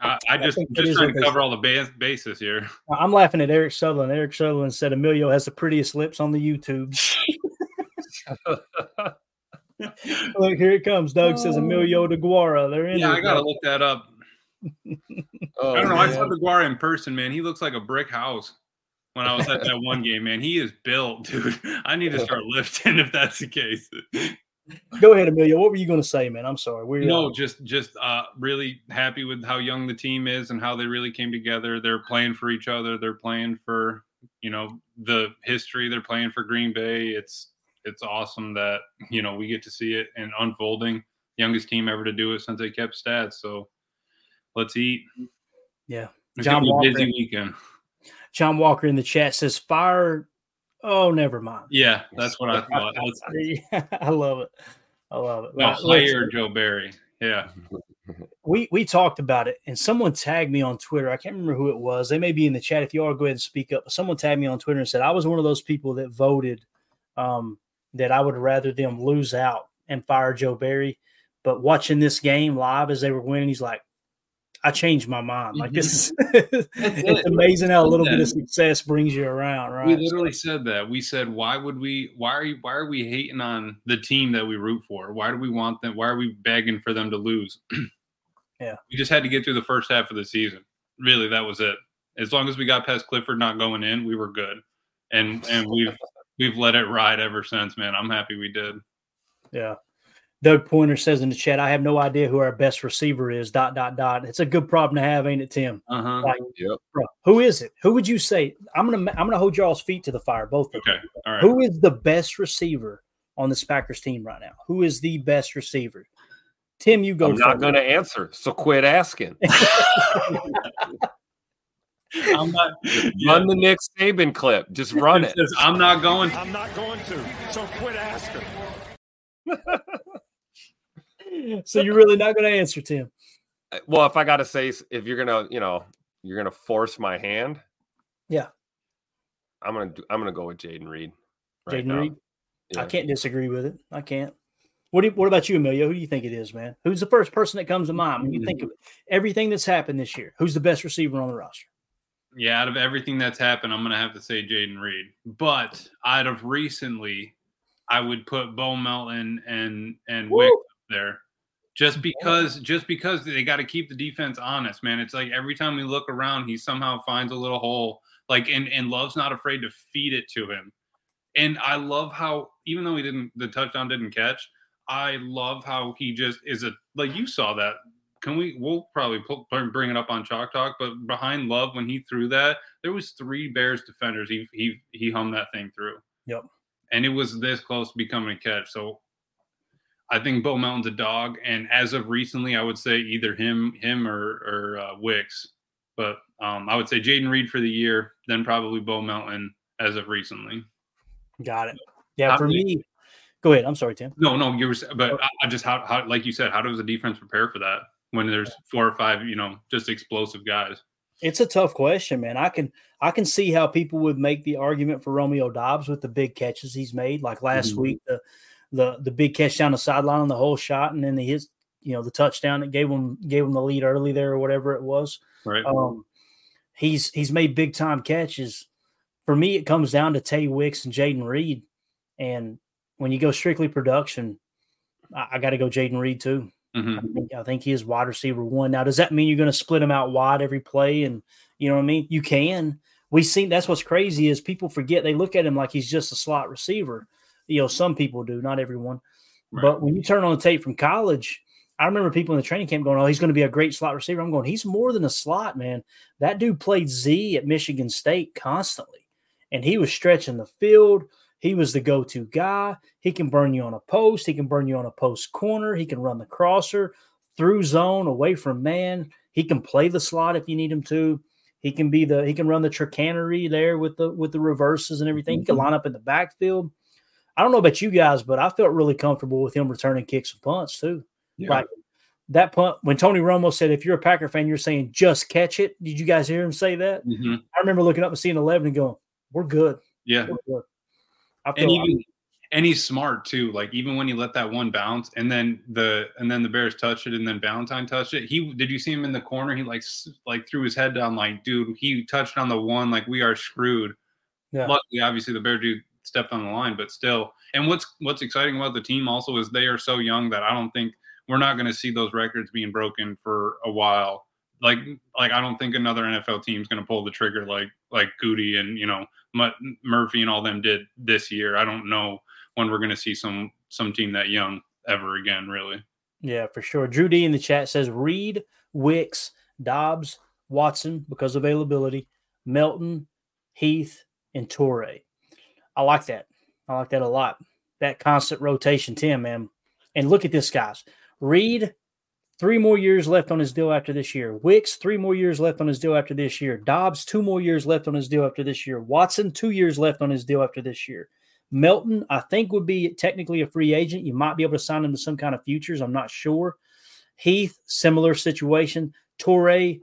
I, I just I just trying to cover all the bas- bases here. I'm laughing at Eric Sutherland. Eric Sutherland said Emilio has the prettiest lips on the YouTube. Look, here it comes. Doug says Emilio DeGuara. They're in. Yeah, I gotta look that up. Oh, I don't know. Man. I saw DeGuara in person, man. He looks like a brick house. When I was at that one game, man, he is built, dude. I need to start lifting if that's the case. Go ahead, Emilio. What were you going to say, man? I'm sorry. We're, no, uh, just just uh, really happy with how young the team is and how they really came together. They're playing for each other. They're playing for, you know, the history. They're playing for Green Bay. It's it's awesome that, you know, we get to see it and unfolding. youngest team ever to do it since they kept stats. So let's eat. Yeah. It's John Walker. Busy weekend. John Walker in the chat says fire. Oh, never mind. Yeah, that's what I thought. Yeah, I love it. I love it. No, player Joe Barry. Yeah. We we talked about it, and someone tagged me on Twitter. I can't remember who it was. They may be in the chat. If you are, go ahead and speak up. Someone tagged me on Twitter and said I was one of those people that voted um, that I would rather them lose out and fire Joe Barry. But watching this game live as they were winning, he's like, I changed my mind. Like, this is it's amazing how a little yeah. bit of success brings you around, right? We literally so. said that. We said, why would we why are you why are we hating on the team that we root for? Why do we want them? Why are we begging for them to lose? Yeah. We just had to get through the first half of the season. Really, that was it. As long as we got past Clifford not going in, we were good. And and we've we've let it ride ever since, man. I'm happy we did. Yeah. Doug Pointer says in the chat, I have no idea who our best receiver is, dot, dot, dot. It's a good problem to have, ain't it, Tim? Uh-huh. Like, yep. Bro, who is it? Who would you say? I'm going to I'm gonna hold y'all's feet to the fire, both of okay. you. All right. Who is the best receiver on this Packers team right now? Who is the best receiver? Tim, you go I'm first. I'm not going to answer, so quit asking. I'm not, yeah. Run the Nick Saban clip. Just run it. Says, I'm not going. I'm not going to, so quit asking. So you're really not going to answer, Tim? Well, if I got to say, if you're going to, you know, you're going to force my hand. Yeah. I'm going to, I'm going to go with Jayden Reed. Right Jayden now. Reed. Yeah. I can't disagree with it. I can't. What do you, what about you, Emilio? Who do you think it is, man? Who's the first person that comes to mind when you think of it? Everything that's happened this year? Who's the best receiver on the roster? Yeah. Out of everything that's happened, I'm going to have to say Jayden Reed, but out of recently, I would put Bo Melton and, and Wicks there just because just because they got to keep the defense honest, man. It's like every time we look around, he somehow finds a little hole, like, and and Love's not afraid to feed it to him. And I love how, even though he didn't the touchdown didn't catch, I love how he just is a, like, you saw that. Can we we'll probably pull, bring it up on Chalk Talk, but behind Love when he threw that, there was three Bears defenders he he he hummed that thing through. Yep. And it was this close to becoming a catch. So I think Bo Melton's a dog, and as of recently, I would say either him, him, or or uh, Wicks. But um, I would say Jayden Reed for the year, then probably Bo Melton as of recently. Got it. Yeah, how for me. They, go ahead. I'm sorry, Tim. No, no, you were. But okay. I, I just how, how like you said, how does the defense prepare for that when there's four or five, you know, just explosive guys? It's a tough question, man. I can I can see how people would make the argument for Romeo Doubs with the big catches he's made, like last mm-hmm. week. The, The the big catch down the sideline on the whole shot, and then the his you know the touchdown that gave him gave him the lead early there or whatever it was. Right. Um, he's he's made big time catches. For me, it comes down to Tay Wicks and Jayden Reed, and when you go strictly production, I, I got to go Jayden Reed too. Mm-hmm. I, think, I think he is wide receiver one. Now, does that mean you're going to split him out wide every play? And you know what I mean? You can. We seen that's what's crazy is people forget they look at him like he's just a slot receiver. You know, some people do, not everyone. Right. But when you turn on the tape from college, I remember people in the training camp going, oh, he's going to be a great slot receiver. I'm going, he's more than a slot, man. That dude played Z at Michigan State constantly, and he was stretching the field. He was the go-to guy. He can burn you on a post. He can burn you on a post corner. He can run the crosser through zone, away from man. He can play the slot if you need him to. He can be the he can run the chicanery there with the with the reverses and everything. Mm-hmm. He can line up in the backfield. I don't know about you guys, but I felt really comfortable with him returning kicks and punts too. Yeah. Like that punt when Tony Romo said, if you're a Packer fan, you're saying just catch it. Did you guys hear him say that? Mm-hmm. I remember looking up and seeing eleven and going, we're good. Yeah. We're good. I feel and, even, like- and he's smart too. Like even when he let that one bounce and then the and then the Bears touched it and then Valentine touched it. He did you see him in the corner? He like like threw his head down like, dude, he touched on the one, like we are screwed. Yeah. Luckily, obviously the Bear dude stepped on the line, but still. And what's what's exciting about the team also is they are so young that I don't think we're not going to see those records being broken for a while. Like like I don't think another N F L team is going to pull the trigger like like Goody and you know M- Murphy and all them did this year. I don't know when we're going to see some some team that young ever again, really. Yeah, for sure. Drew D in the chat says Reed, Wicks, Doubs, Watson because availability, Melton, Heath, and Torrey. I like that. I like that a lot. That constant rotation, Tim, man. And look at this, guys. Reed, three more years left on his deal after this year. Wicks, three more years left on his deal after this year. Dobbs, two more years left on his deal after this year. Watson, two years left on his deal after this year. Melton, I think, would be technically a free agent. You might be able to sign him to some kind of futures. I'm not sure. Heath, similar situation. Torrey,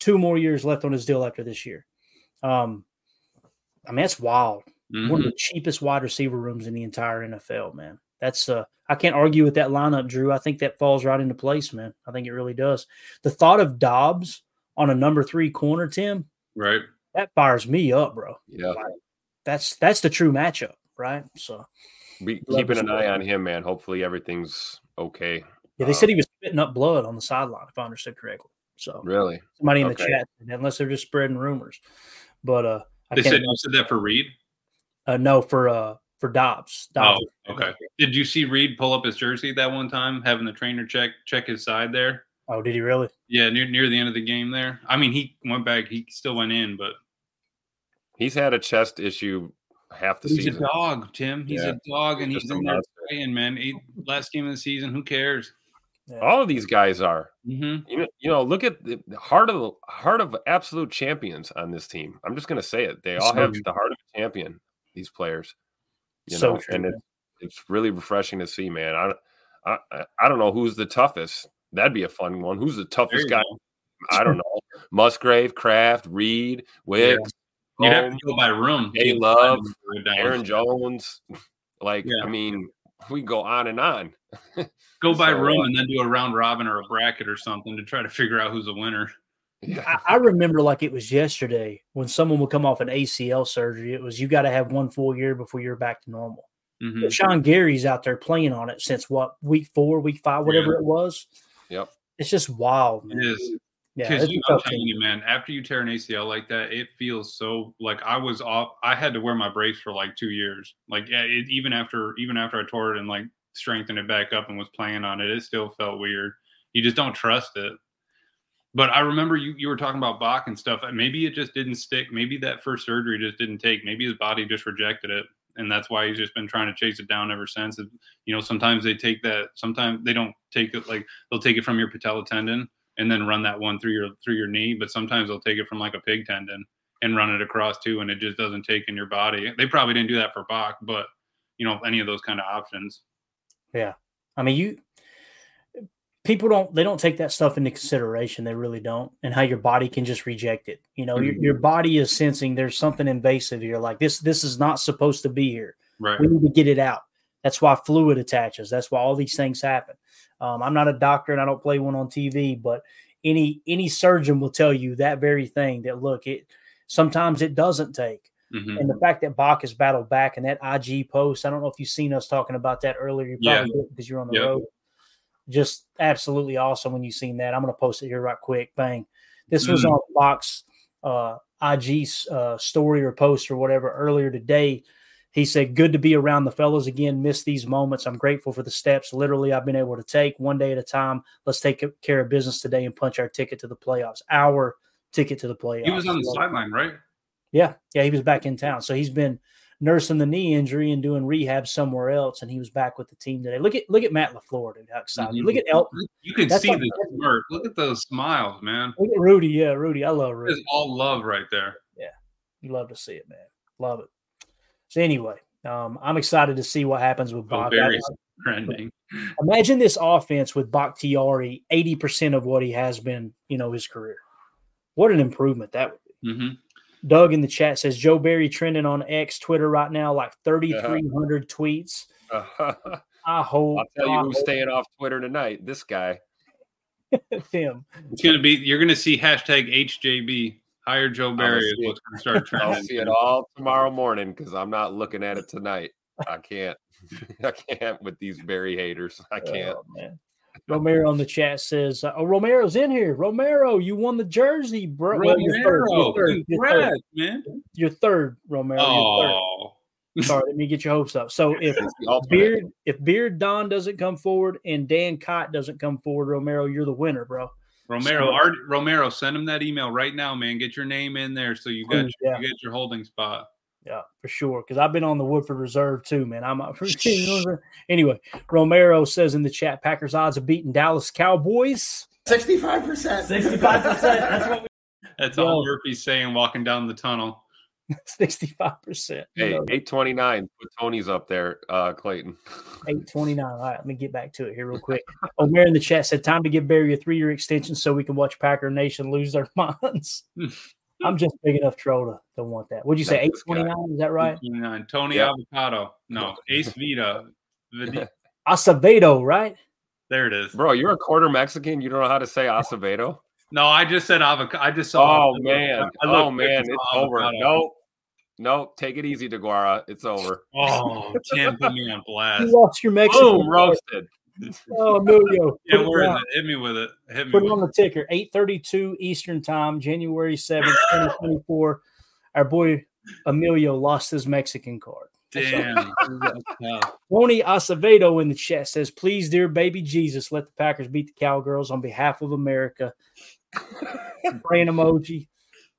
two more years left on his deal after this year. Um, I mean, that's wild. Mm-hmm. One of the cheapest wide receiver rooms in the entire N F L, man. That's uh, I can't argue with that lineup, Drew. I think that falls right into place, man. I think it really does. The thought of Dobbs on a number three corner, Tim, right? That fires me up, bro. Yeah, like, that's that's the true matchup, right? So, be keeping an eye on him, man. Hopefully, everything's okay. Yeah, they um, said he was spitting up blood on the sideline, if I understood correctly. So, really, somebody in okay. the chat, unless they're just spreading rumors. But uh, I they said you said that for Reed. Uh, no, for uh. For Dobbs. Dobbs. Oh, okay. Did you see Reed pull up his jersey that one time, having the trainer check check his side there? Oh, did he really? Yeah, near near the end of the game there. I mean, he went back. He still went in, but he's had a chest issue half the he's season. He's a dog, Tim. He's yeah. a dog, and Just he's in there playing, man. He, last game of the season, who cares? Yeah. All of these guys are. Mm-hmm. You know, you know, look at the heart of the heart of absolute champions on this team. I'm just going to say it. They it's all so have true. the heart of a champion, these players. You so know, true, and it, it's really refreshing to see, man. I, I, I don't know who's the toughest. That'd be a fun one. Who's the toughest guy? Go. I don't know. Musgrave, Kraft, Reed, Wicks. Yeah. You'd Holmes, have to go by room. Jayden Love, Aaron Jones. Like, yeah. I mean, we go on and on. Go by so, room uh, and then do a round robin or a bracket or something to try to figure out who's the winner. Yeah. I, I remember like it was yesterday when someone would come off an A C L surgery. It was you got to have one full year before you're back to normal. Mm-hmm. But Sean Gary's out there playing on it since what, week four, week five, whatever yeah. it was. Yep. It's just wild, man. It is. Yeah, because you know, I'm telling you, man, after you tear an A C L like that, it feels so like I was off. I had to wear my brace for like two years. Like yeah, it, even after even after I tore it and like strengthened it back up and was playing on it, it still felt weird. You just don't trust it. But I remember you, you were talking about Bach and stuff. Maybe it just didn't stick. Maybe that first surgery just didn't take. Maybe his body just rejected it. And that's why he's just been trying to chase it down ever since. And, you know, sometimes they take that. Sometimes they don't take it. Like they'll take it from your patella tendon and then run that one through your through your knee. But sometimes they'll take it from like a pig tendon and run it across too. And it just doesn't take in your body. They probably didn't do that for Bach, but, you know, any of those kind of options. Yeah. I mean, you – people don't, they don't take that stuff into consideration. They really don't. And how your body can just reject it. You know, mm-hmm. your, your body is sensing there's something invasive here. Like this, this is not supposed to be here. Right. We need to get it out. That's why fluid attaches. That's why all these things happen. Um, I'm not a doctor and I don't play one on T V, but any, any surgeon will tell you that very thing that look, it, sometimes it doesn't take. Mm-hmm. And the fact that Bach has battled back and that I G post, I don't know if you've seen us talking about that earlier. You probably yeah. did because you're on the yep. road. Just absolutely awesome when you've seen that. I'm going to post it here right quick. Bang. This was mm. on Bach's uh, I G uh, story or post or whatever earlier today. He said, "Good to be around the fellas again. Miss these moments. I'm grateful for the steps. Literally, I've been able to take one day at a time. Let's take care of business today and punch our ticket to the playoffs. Our ticket to the playoffs." He was on the so, sideline, right? Yeah. Yeah, he was back in town. So he's been nursing the knee injury and doing rehab somewhere else, and he was back with the team today. Look at look at Matt LaFleur, dude, how excited. Mm-hmm. Look at Elton. You can That's see like, the smirk. Look at those smiles, man. Look at Rudy. Yeah, Rudy. I love Rudy. It's all love right there. Yeah. You love to see it, man. Love it. So anyway, um, I'm excited to see what happens with Bach. Oh, imagine this offense with Bakhtiari, eighty percent of what he has been, you know, his career. What an improvement that would be. Mm-hmm. Doug in the chat says, Joe Barry trending on X Twitter right now, like thirty-three hundred uh-huh. tweets. Uh-huh. I hope. I'll tell you I who's hope. staying off Twitter tonight. This guy. Tim. It's going to be, you're going to see hashtag H J B. Hire Joe Barry is what's going to start trending. I'll see it all tomorrow morning because I'm not looking at it tonight. I can't. I can't with these Barry haters. I can't. Oh, man. Romero on the chat says, "Oh, Romero's in here. Romero, you won the jersey, bro. Romero, well, you're third, you're third, you're third. Congrats, man. You're third, Romero. Oh, you're third. Sorry, let me get your hopes up. So if Beard, if Beard Don doesn't come forward and Dan Cott doesn't come forward, Romero, you're the winner, bro. Romero, so, Art, Romero, send him that email right now, man. Get your name in there so you got your, yeah. you get your holding spot. Yeah, for sure. Because I've been on the Woodford Reserve too, man. I'm for sure. Anyway, Romero says in the chat, Packers odds of beating Dallas Cowboys sixty-five percent. Sixty-five percent. That's what. We- That's Yo. all Murphy's saying walking down the tunnel. Sixty-five percent. Hey, eight twenty-nine. Put Tony's up there, uh, Clayton. Eight twenty-nine. All right, let me get back to it here real quick. O'Meara in the chat said, "Time to give Barry a three-year extension so we can watch Packer Nation lose their minds." I'm just big enough troll to, to want that. What'd you say? Eight twenty-nine. Is that right? Eight twenty-nine. Tony yep. Avocado. No, Ace Vita. Vita. Acevedo, right? There it is, bro. You're a quarter Mexican. You don't know how to say Acevedo. No, I just said avocado. I just saw. Oh, man. Oh, man. It's avocado. Over. Nope. Nope. Take it easy, DeGuara. It's over. Oh, can't put me on blast. You lost your Mexican. Boom, roasted. Oh, Emilio. Yeah, we're in it. Hit me with it. Hit me Put with it on the ticker. eight thirty-two Eastern Time, January seventh, twenty twenty-four. Our boy Emilio lost his Mexican card. Damn. Tony Acevedo in the chat says, "Please, dear baby Jesus, let the Packers beat the Cowgirls on behalf of America." Brain emoji,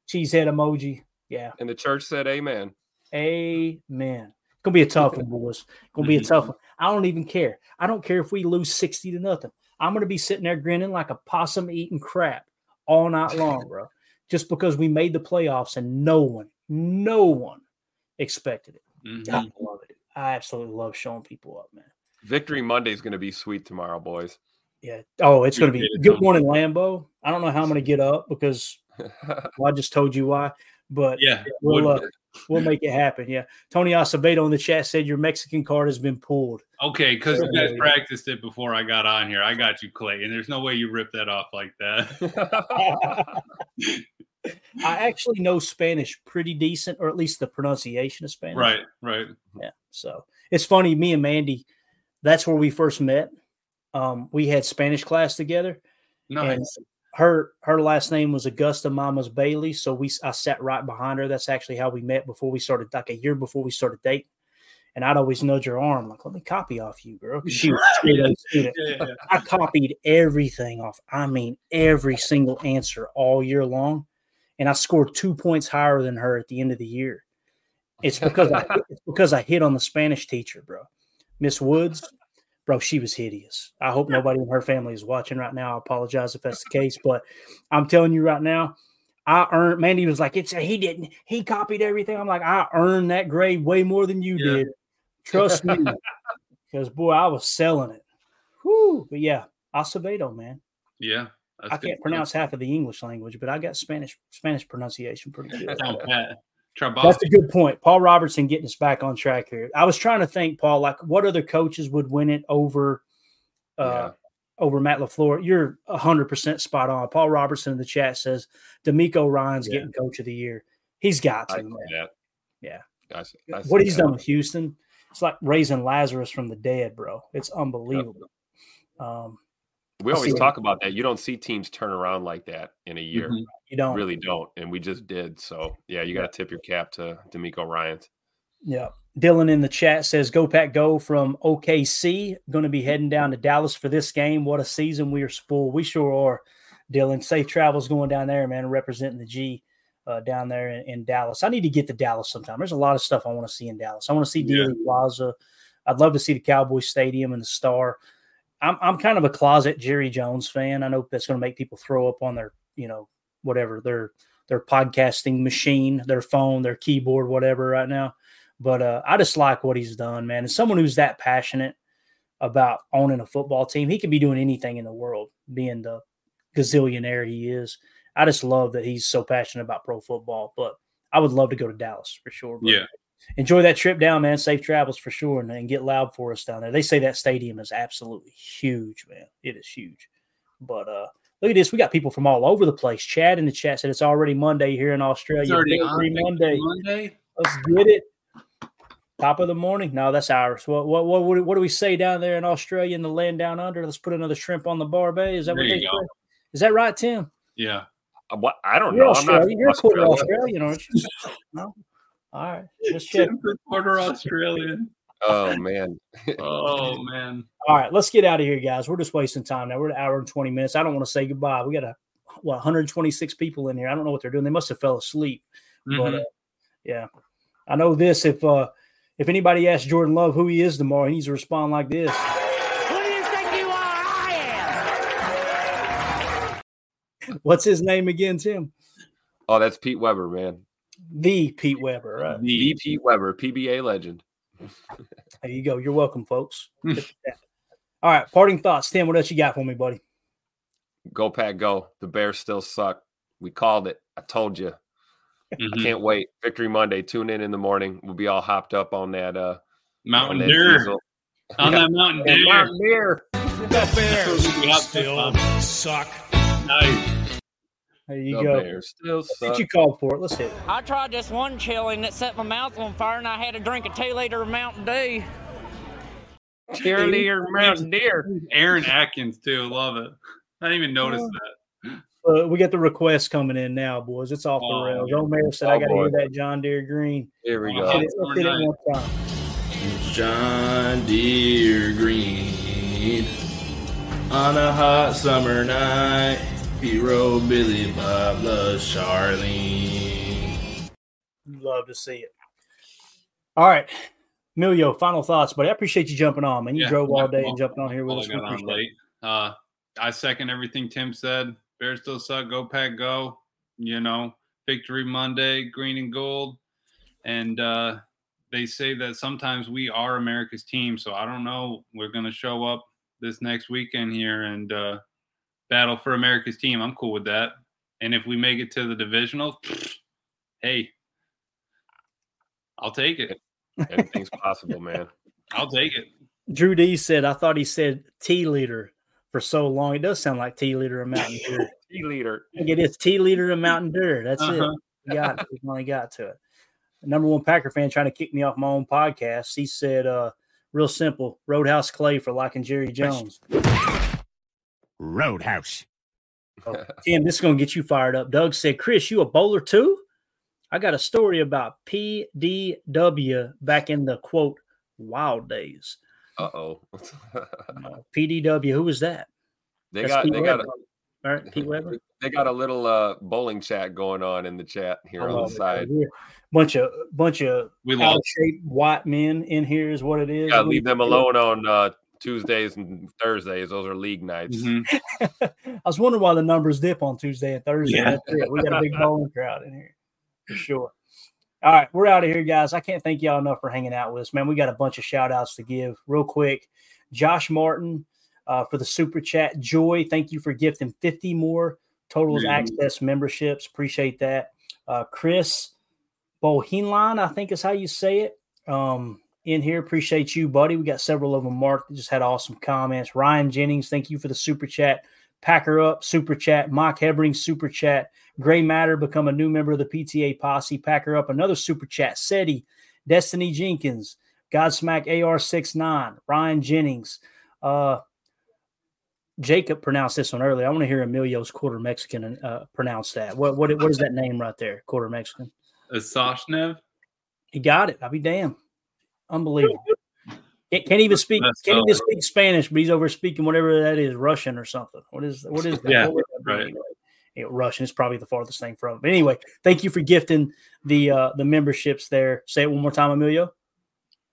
cheesehead emoji. Yeah. And the church said amen. Amen. It's gonna be a tough one, boys. Gonna be a tough one. I don't even care. I don't care if we lose sixty to nothing. I'm gonna be sitting there grinning like a possum eating crap all night long, bro. Just because we made the playoffs and no one, no one expected it. Mm-hmm. I love it. I absolutely love showing people up, man. Victory Monday is going to be sweet tomorrow, boys. Yeah. Oh, it's going to be good morning, Lambeau. I don't know how I'm going to get up because well, I just told you why, but yeah, we'll uh, we'll make it happen. Yeah. Tony Acevedo in the chat said your Mexican card has been pulled. Okay, because you guys practiced it before I got on here. I got you, Clay, and there's no way you ripped that off like that. I actually know Spanish pretty decent, or at least the pronunciation of Spanish. Right, right. Yeah. So it's funny. Me and Mandy, that's where we first met. Um, we had Spanish class together. Nice. And her her last name was Augusta Mamas Bailey, so we I sat right behind her. That's actually how we met before we started, like a year before we started dating. And I'd always nudge her arm, like, "Let me copy off you, girl." She was a straight-A student. Yeah, yeah. I copied everything off. I mean, every single answer all year long. And I scored two points higher than her at the end of the year. It's because I it's because I hit on the Spanish teacher, bro. Miss Woods, bro, she was hideous. I hope nobody in her family is watching right now. I apologize if that's the case, but I'm telling you right now, I earned. Mandy was like, "It's a, he didn't. He copied everything." I'm like, I earned that grade way more than you yeah. did. Trust me, because boy, I was selling it. Whoo, but yeah, Acevedo, man. Yeah. That's I can't pronounce point. half of the English language, but I got Spanish Spanish pronunciation pretty good. That's a good point. Paul Robertson getting us back on track here. I was trying to think, Paul, like what other coaches would win it over uh, yeah. over Matt LaFleur? You're one hundred percent spot on. Paul Robertson in the chat says D'Amico Ryan's yeah. getting coach of the year. He's got to, I, man. Yeah. yeah. I see, I see what he's that. done with Houston, it's like raising Lazarus from the dead, bro. It's unbelievable. Um We always talk about that. You don't see teams turn around like that in a year. Mm-hmm. You don't. Really don't. And we just did. So, yeah, you got to tip your cap to D'Amico Ryans. Yeah. Dylan in the chat says, "Go Pack Go from O K C. Going to be heading down to Dallas for this game. What a season. We are spoiled." We sure are, Dylan. Safe travels going down there, man, representing the G uh, down there in, in Dallas. I need to get to Dallas sometime. There's a lot of stuff I want to see in Dallas. I want to see yeah. Dealey Plaza. I'd love to see the Cowboys Stadium and the Star. I'm I'm kind of a closet Jerry Jones fan. I know that's going to make people throw up on their, you know, whatever, their their podcasting machine, their phone, their keyboard, whatever right now. But uh, I just like what he's done, man. As someone who's that passionate about owning a football team, he could be doing anything in the world, being the gazillionaire he is. I just love that he's so passionate about pro football. But I would love to go to Dallas for sure. Bro. Yeah. Enjoy that trip down, man. Safe travels for sure, and, and get loud for us down there. They say that stadium is absolutely huge, man. It is huge. But uh, look at this. We got people from all over the place. Chad in the chat said it's already Monday here in Australia. It's already on Monday. Monday. Let's get it. Top of the morning. No, that's ours. What what what what do we say down there in Australia in the land down under? Let's put another shrimp on the barbe. Is that there what they say? Is that right, Tim? Yeah. What I don't You're know. Australia. I'm not You're Australia. Quarter Australian, aren't you? No. All right, let's check. Quarter Australian. Oh, man. Oh, man. All right, let's get out of here, guys. We're just wasting time now. We're an hour and twenty minutes. I don't want to say goodbye. We got a, what, one hundred twenty-six people in here. I don't know what they're doing. They must have fell asleep. Mm-hmm. But, uh, yeah. I know this. If uh, if anybody asks Jordan Love who he is tomorrow, he needs to respond like this. Who do you think you are? I am. What's his name again, Tim? Oh, that's Pete Weber, man. The Pete Weber, right? The, the Pete Weber, P B A legend. There you go. You're welcome, folks. All right, parting thoughts. Tim, what else you got for me, buddy? Go, Pack, go. The Bears still suck. We called it. I told you. Mm-hmm. I can't wait. Victory Monday. Tune in in the morning. We'll be all hopped up on that uh, Mountain Deer. On that Mountain Deer. Mountain Deer. The Bears still suck. Nice. There you the go. Bears still suck. What did you call for it? Let's hit it. I tried this one chili and it set my mouth on fire, and I had to drink a two liter of Mountain Dew. Cheerleader Mountain Deer. Aaron Atkins, too. Love it. I didn't even notice uh, that. Uh, we got the request coming in now, boys. It's off oh, the rails. Joe Mayer said, oh, I got to hear that John Deere green. Here we go. It, it one time. John Deere green. On a hot summer night, he rode Billy Bob loves Charlene. Love to see it. All right. Emilio, final thoughts, buddy. I appreciate you jumping on, man. You yeah, drove all day well, and jumping on here with us. I got on late. Uh, I second everything Tim said. Bears still suck. Go, Pack, go. You know, Victory Monday, green and gold. And uh, they say that sometimes we are America's team. So I don't know. We're going to show up this next weekend here and uh, battle for America's team. I'm cool with that. And if we make it to the divisional, hey, I'll take it. Everything's possible, man. I'll take it. Drew D said, I thought he said tea leader for so long. It does sound like tea leader and Mountain Deer. Tea leader. I think it is tea leader and Mountain Deer. That's uh-huh. it. We got it. We finally got to it. The number one Packer fan trying to kick me off my own podcast. He said, uh, real simple, Roadhouse Clay for liking Jerry Jones. Roadhouse. Oh, Tim, this is going to get you fired up. Doug said, Chris, you a bowler too? I got a story about P D W back in the, quote, wild days. Uh-oh. P D W, who was that? They That's got Pete they Weber. got a, All right, Pete Weber. They got a little uh, bowling chat going on in the chat here I on the it. side. Bunch of bunch of out-shaped white men in here is what it is. Gotta leave them alone on uh, Tuesdays and Thursdays. Those are league nights. Mm-hmm. I was wondering why the numbers dip on Tuesday and Thursday. Yeah. That's it. We got a big bowling crowd in here. For sure. All right, we're out of here, guys. I can't thank y'all enough for hanging out with us, man. We got a bunch of shout-outs to give. Real quick, Josh Martin uh, for the Super Chat. Joy, thank you for gifting fifty more Totals mm-hmm. Access memberships. Appreciate that. Uh, Chris Bohinline, I think is how you say it, um, in here. Appreciate you, buddy. We got several of them marked that just had awesome comments. Ryan Jennings, thank you for the Super Chat. Packer Up, Super Chat. Mike Hebring, Super Chat. Gray Matter, become a new member of the P T A Posse. Packer Up, another Super Chat. SETI, Destiny Jenkins, Godsmack A R sixty-nine, Ryan Jennings. Uh, Jacob pronounced this one earlier. I want to hear Emilio's quarter Mexican uh, pronounce that. What, what What is that name right there, quarter Mexican? Asashnev? He got it. I'll be damned. Unbelievable. Can't even speak. Can't even speak Spanish, but he's over speaking whatever that is, Russian or something. What is? What is that? Yeah, what that right. Anyway, Russian is probably the farthest thing from. But anyway, thank you for gifting the uh, the memberships there. Say it one more time, Emilio.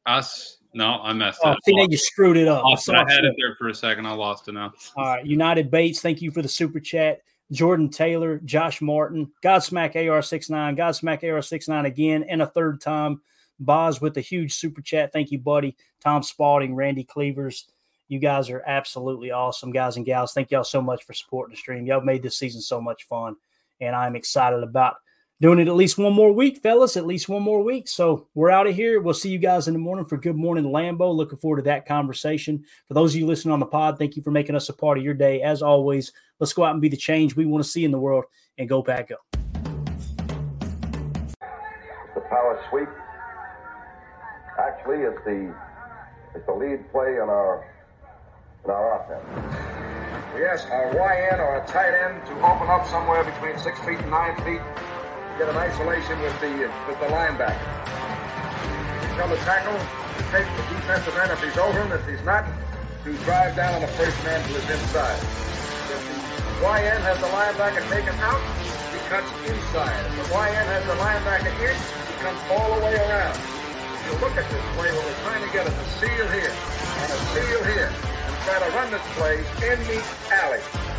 Us? No, I messed oh, up. See, now you screwed it up. Lost, I, I had it up. there for a second. I lost it now. All right, United Bates. Thank you for the super chat. Jordan Taylor, Josh Martin, Godsmack A R sixty-nine, Godsmack A R sixty-nine again, and a third time. Boz with a huge super chat. Thank you, buddy. Tom Spalding, Randy Cleavers. You guys are absolutely awesome, guys and gals. Thank y'all so much for supporting the stream. Y'all made this season so much fun, and I'm excited about doing it at least one more week, fellas, at least one more week. So we're out of here. We'll see you guys in the morning for Good Morning Lambo. Looking forward to that conversation. For those of you listening on the pod, thank you for making us a part of your day. As always, let's go out and be the change we want to see in the world, and go back up. The power sweep. Actually, it's the it's the lead play in our in our offense. Yes, a Y N or a tight end to open up somewhere between six feet and nine feet, get an isolation with the with the linebacker. Tell the tackle, take the defensive end if he's over him. If he's not, to drive down on the first man to his inside. If the Y N has the linebacker taken out, he cuts inside. If the Y N has the linebacker in, comes all the way around. You look at this play where we're trying to get a seal here and a seal here and try to run this play in the alley.